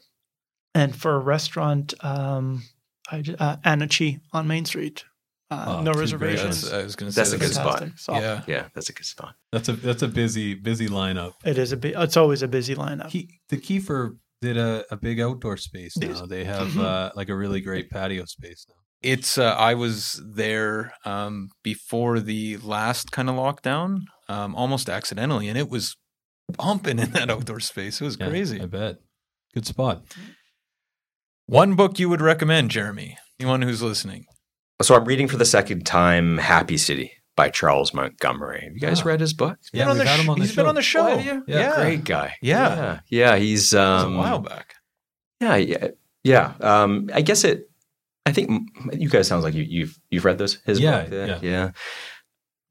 and for a restaurant. Um, I, uh, Anachi on Main Street. Uh, oh, no reservations. That's, I was going to say that's, that's a good fantastic. spot. So, yeah. yeah, that's a good spot. That's a that's a busy busy lineup. It is a bu- it's always a busy lineup. He, the Kefir did a, a big outdoor space now. These, they have mm-hmm. uh, like a really great patio space now. It's uh, I was there um, before the last kind of lockdown, um, almost accidentally, and it was bumping in that outdoor space. It was yeah, crazy. I bet. Good spot. One book you would recommend, Jeremy, anyone who's listening. So I'm reading for the second time Happy City by Charles Montgomery. Have you guys ah. read his book? He's yeah, been we've had him on the he's show. He's been on the show. Oh, have you? Yeah. yeah. Great guy. Yeah. Yeah. yeah he's um, it was a while back. Yeah. Yeah. yeah. Um, I guess it, I think you guys sounds like you, you've you've read those. His yeah, book, yeah, yeah.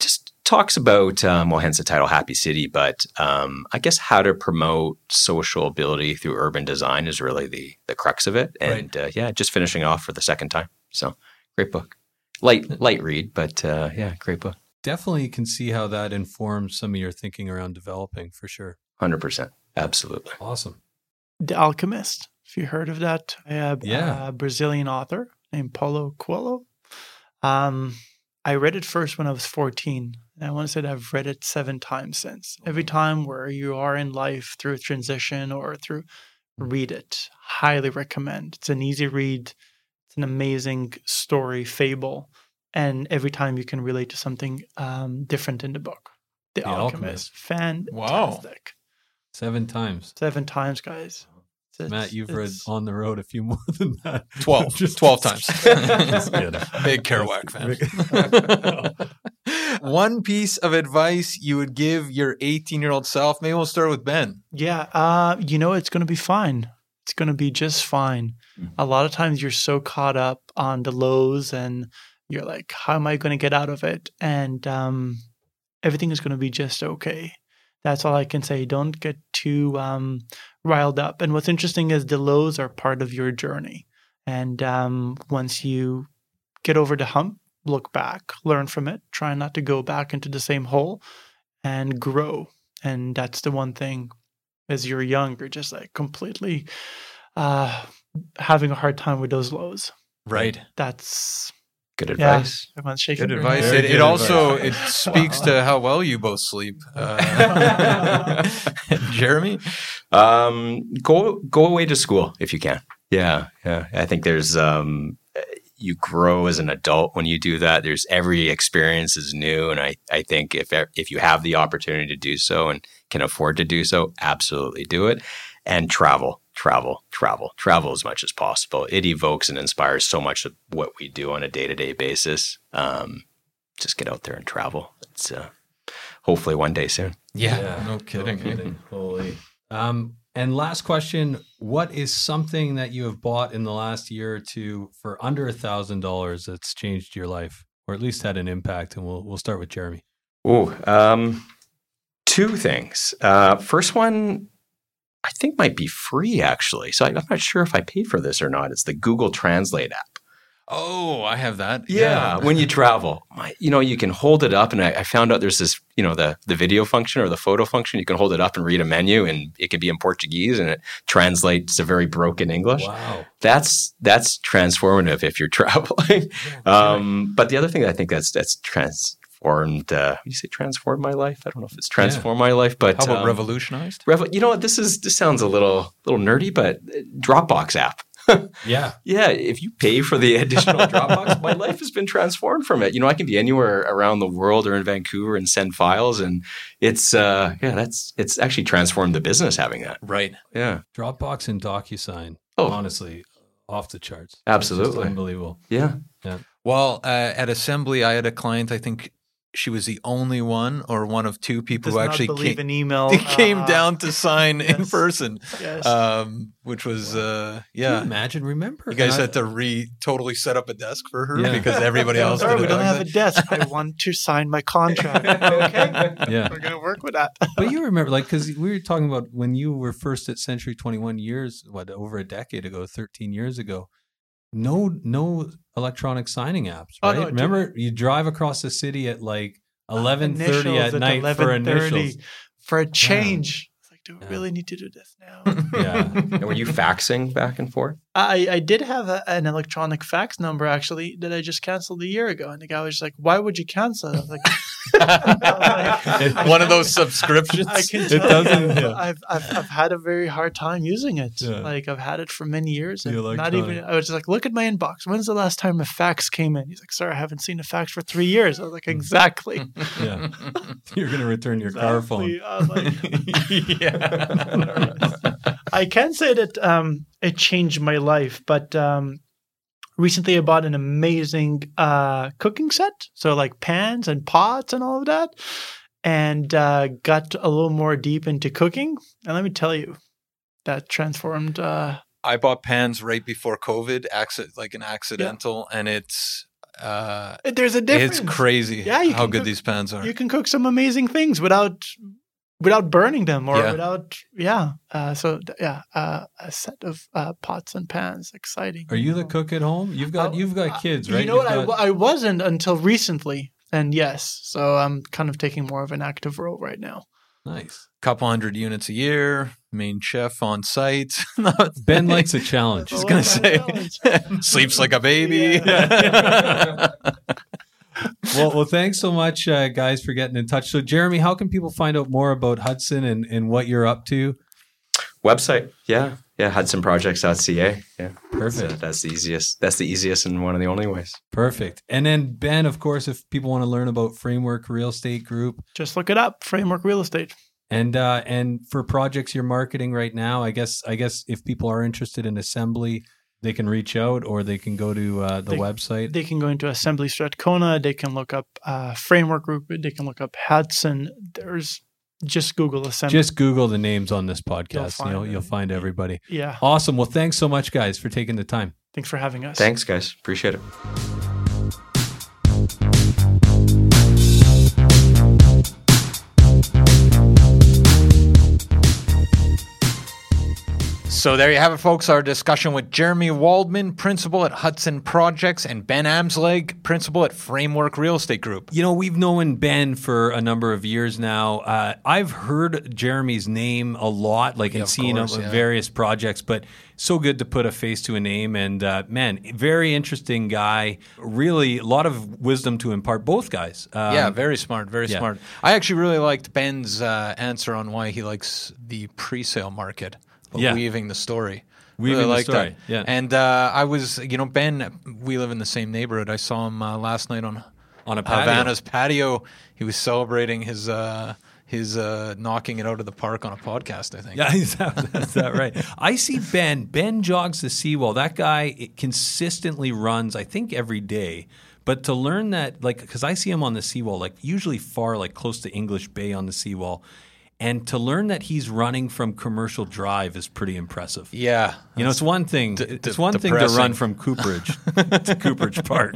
Just talks about um, well, hence the title, Happy City. But um, I guess how to promote social ability through urban design is really the the crux of it. And right. uh, yeah, just finishing off for the second time. So great book, light light read, but uh, yeah, great book. Definitely can see how that informs some of your thinking around developing for sure. one hundred percent, absolutely, awesome. The Alchemist. If you heard of that, uh, yeah, uh, Brazilian author named Paulo Coelho. Um, I read it first when I was fourteen. And I want to say that I've read it seven times since. Every time where you are in life through a transition or through, read it. Highly recommend. It's an easy read. It's an amazing story, fable. And every time you can relate to something um, different in the book. The, the Alchemist. Alchemist. Fantastic. Wow. Seven times. Seven times, guys. It's, Matt, you've read On the Road a few more than that. Twelve. Just, Twelve times. Just kidding. Big Kerouac fan. One piece of advice you would give your eighteen-year-old self. Maybe we'll start with Ben. Yeah. Uh, you know, it's going to be fine. It's going to be just fine. Mm-hmm. A lot of times you're so caught up on the lows and you're like, how am I going to get out of it? And um, everything is going to be just okay. That's all I can say. Don't get too um, riled up. And what's interesting is the lows are part of your journey. And um, once you get over the hump, look back, learn from it, try not to go back into the same hole and grow. And that's the one thing. As you're young, you're just like completely uh, having a hard time with those lows. Right. That's... Good advice. Yeah, everyone's shaking. Good advice. It, it good also advice. It speaks wow. to how well you both sleep. Uh, Jeremy, um, go go away to school if you can. Yeah, yeah. I think there's um, you grow as an adult when you do that. There's every experience is new, and I, I think if if you have the opportunity to do so and can afford to do so, absolutely do it. And travel. Travel, travel, travel as much as possible. It evokes and inspires so much of what we do on a day-to-day basis. Um, just get out there and travel. It's uh, hopefully one day soon. Yeah, yeah no kidding. No kidding. Holy. Um, and last question, what is something that you have bought in the last year or two for under one thousand dollars that's changed your life or at least had an impact? And we'll we'll start with Jeremy. Oh, um, two things. Uh, first one, I think might be free actually. So I'm not sure if I paid for this or not. It's the Google Translate app. Oh, I have that. Yeah. yeah. When you travel, my, you know, you can hold it up and I, I found out there's this, you know, the, the video function or the photo function, you can hold it up and read a menu and it could be in Portuguese and it translates to very broken English. Wow. That's, that's transformative if you're traveling. Yeah, um, right. But the other thing I think that's, that's trans. Transformed, uh, you say transformed my life? I don't know if it's transformed yeah. my life, but. How about um, revolutionized? Revo- you know what? This is, this sounds a little, little nerdy, but Dropbox app. yeah. Yeah. If you pay for the additional Dropbox, my life has been transformed from it. You know, I can be anywhere around the world or in Vancouver and send files. And it's, uh, yeah, that's, it's actually transformed the business having that. Right. Yeah. Dropbox and DocuSign, oh. honestly, off the charts. Absolutely. Unbelievable. Yeah. Yeah. Well, uh, at Assembly, I had a client, I think, she was the only one or one of two people Does who actually came, an email. came uh, down to sign yes, in person, yes. um, which was, uh, yeah. Can you imagine, remember. You guys I, had to re totally set up a desk for her yeah. because everybody else did it. We don't have a desk. I want to sign my contract. Okay. Yeah. We're going to work with that. But you remember, like, because we were talking about when you were first at Century twenty-one years, what, over a decade ago, thirteen years ago. No, no electronic signing apps, right? Oh, no, Remember, dude. You drive across the city at like eleven thirty at, at night for initials. For a change. Yeah. It's like, do we yeah. really need to do this now? Yeah. And were you faxing back and forth? I, I did have a, an electronic fax number, actually, that I just canceled a year ago. And the guy was just like, why would you cancel it? I was like... I was like it's I one of those subscriptions. I can tell it doesn't, yeah. I've, I've I've had a very hard time using it. Yeah. Like I've had it for many years. And not even. I was just like, look at my inbox. When's the last time a fax came in? He's like, sir, I haven't seen a fax for three years. I was like, exactly. Yeah, you're gonna return your exactly. car phone. I was like, yeah. I can say that um, it changed my life, but. Um, Recently, I bought an amazing uh, cooking set, so like pans and pots and all of that, and uh, got a little more deep into cooking. And let me tell you, that transformed uh, I bought pans right before COVID, accident, like an accidental, yeah. and it's uh, there's a difference. It's crazy yeah, you how good cook, these pans are. You can cook some amazing things without without burning them or yeah. without yeah. Uh, so yeah, uh, a set of uh, pots and pans, exciting. Are you the cook at home? You've got uh, you've got kids, right? You know you've what? Got... I, I wasn't until recently, and yes, so I'm kind of taking more of an active role right now. Nice. Couple hundred units a year, main chef on site. Ben likes a challenge. I was going to say, sleeps like a baby. Yeah. well, well, thanks so much, uh, guys, for getting in touch. So, Jeremy, how can people find out more about Hudson and, and what you're up to? Website, yeah. Yeah, hudson projects dot c a. Yeah, perfect. So that's the easiest. That's the easiest and one of the only ways. Perfect. And then, Ben, of course, if people want to learn about Framework Real Estate Group. Just look it up, Framework Real Estate. And uh, and for projects you're marketing right now, I guess I guess if people are interested in Assembly, they can reach out or they can go to uh, the they, website. They can go into Assembly Strathcona. They can look up uh, Framework Group. They can look up Hudson. There's... Just Google Assembly. Just Google the names on this podcast. You'll find, you'll, you'll find everybody. Yeah. Awesome. Well, thanks so much, guys, for taking the time. Thanks for having us. Thanks, guys. Appreciate it. So there you have it, folks, our discussion with Jeremy Waldman, principal at Hudson Projects, and Ben Amzaleg, principal at Framework Real Estate Group. You know, we've known Ben for a number of years now. Uh, I've heard Jeremy's name a lot, like, yeah, and seen course, him yeah. at various projects, but so good to put a face to a name. And, uh, man, very interesting guy. Really, a lot of wisdom to impart, both guys. Um, yeah, very smart, very yeah. smart. I actually really liked Ben's uh, answer on why he likes the pre-sale market. Yeah. Weaving the story. Weaving really the story. That. Yeah. And uh, I was, you know, Ben, we live in the same neighborhood. I saw him uh, last night on on a patio. Havana's patio. He was celebrating his uh, his uh, knocking it out of the park on a podcast, I think. Yeah, is that, that's that right? I see Ben. Ben jogs the seawall. That guy it consistently runs, I think, every day. But to learn that, like, because I see him on the seawall, like, usually far, like, close to English Bay on the seawall. And to learn that he's running from Commercial Drive is pretty impressive. Yeah. You know, it's one thing d- It's one depressing. thing to run from Cooperage to Cooperage Park.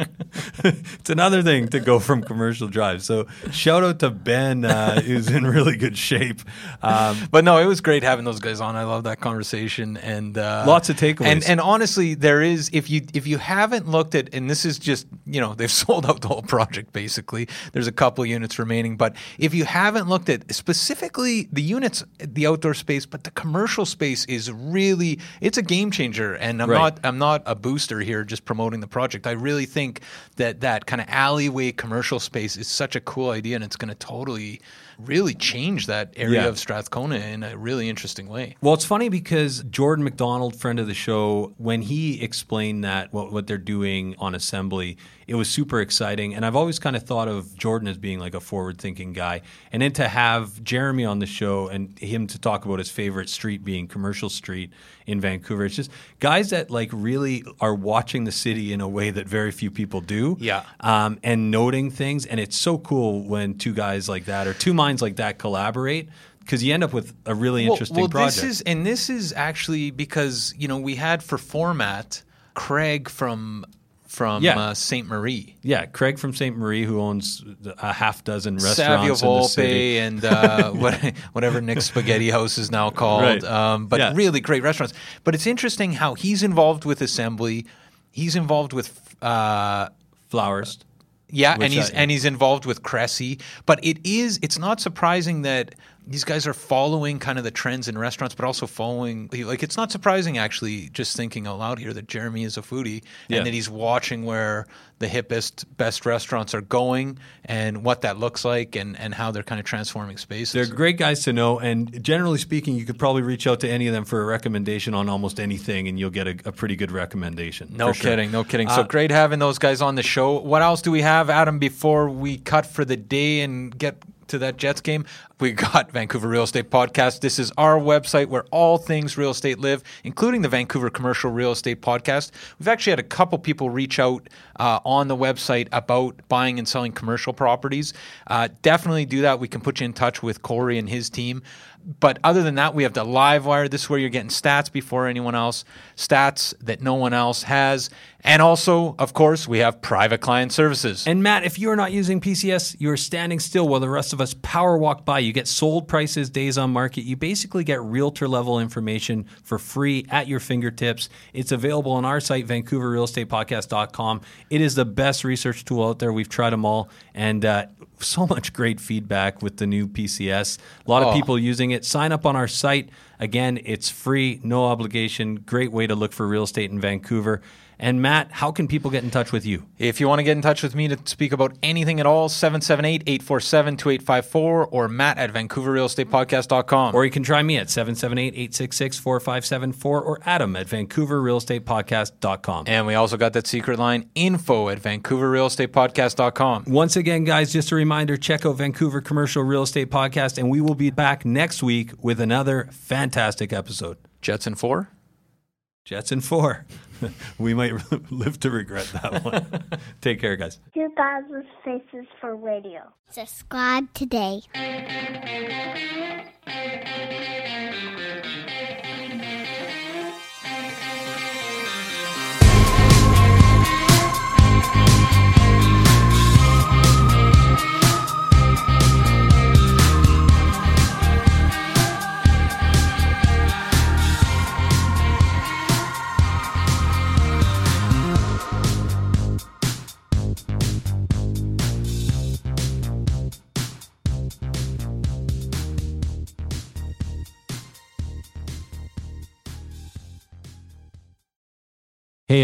It's another thing to go from Commercial Drive. So shout out to Ben, uh, who's in really good shape. Um, but no, it was great having those guys on. I love that conversation. and uh, Lots of takeaways. And, and honestly, there is, if you if you haven't looked at, and this is just, you know, they've sold out the whole project basically. There's a couple of units remaining. But if you haven't looked at specifically the units, the outdoor space, but the commercial space is really, it's a game changer. And I'm right. not I'm not a booster here just promoting the project. I really think that that kind of alleyway commercial space is such a cool idea, and it's going to totally really change that area yeah. of Strathcona in a really interesting way. Well, it's funny because Jordan McDonald, friend of the show, when he explained that, what, what they're doing on Assembly, it was super exciting. And I've always kind of thought of Jordan as being like a forward-thinking guy. And then to have Jeremy on the show and him to talk about his favorite street being Commercial Street in Vancouver, it's just guys that like really are watching the city in a way that very few people do. Yeah. Um, and noting things. And it's so cool when two guys like that or two minds like that collaborate, because you end up with a really interesting well, well, project. This is, and this is actually because, you know, we had for format Craig from from yeah. uh, Saint Marie. Yeah, Craig from Saint Marie, who owns a half dozen restaurants Savio in the city. Volpe and uh, what, whatever Nick's Spaghetti House is now called. Right. Um, but yeah. really great restaurants. But it's interesting how he's involved with Assembly. He's involved with uh, Flowers. Yeah, Which and he's I, yeah. and he's involved with Cressy. But it is it's not surprising that these guys are following kind of the trends in restaurants, but also following like it's not surprising actually, just thinking out loud here, that Jeremy is a foodie yeah. and that he's watching where the hippest, best restaurants are going and what that looks like and, and how they're kind of transforming spaces. They're great guys to know, and generally speaking, you could probably reach out to any of them for a recommendation on almost anything, and you'll get a, a pretty good recommendation. No kidding, sure. no kidding. So uh, great having those guys on the show. What else do we have, Adam, before we cut for the day and get to that Jets game? we got Vancouver Real Estate Podcast. This is our website where all things real estate live, including the Vancouver Commercial Real Estate Podcast. We've actually had a couple people reach out uh, on the website about buying and selling commercial properties. Uh, definitely do that. We can put you in touch with Corey and his team. But other than that, we have the Livewire. This is where you're getting stats before anyone else, stats that no one else has. And also, of course, we have private client services. And Matt, if you're not using P C S, you're standing still while the rest of us power walk by. You get sold prices, days on market. You basically get realtor-level information for free at your fingertips. It's available on our site, Vancouver Real Estate Podcast dot com. It is the best research tool out there. We've tried them all. And uh, so much great feedback with the new P C S. A lot oh. of people using it. Sign up on our site. Again, it's free, no obligation. Great way to look for real estate in Vancouver. And Matt, how can people get in touch with you? If you want to get in touch with me to speak about anything at all, seven seven eight, eight four seven, two eight five four or Matt at Vancouver Real Estate Podcast dot com. Or you can try me at seven seven eight, eight six six, four five seven four or Adam at Vancouver Real Estate Podcast dot com. And we also got that secret line, info at Vancouver Real Estate Podcast dot com. Once again, guys, just a reminder, check out Vancouver Commercial Real Estate Podcast, and we will be back next week with another fantastic episode. Jets in four? Jets in four. We might live to regret that one. Take care, guys. two thousand Faces for Radio. Subscribe today. Hey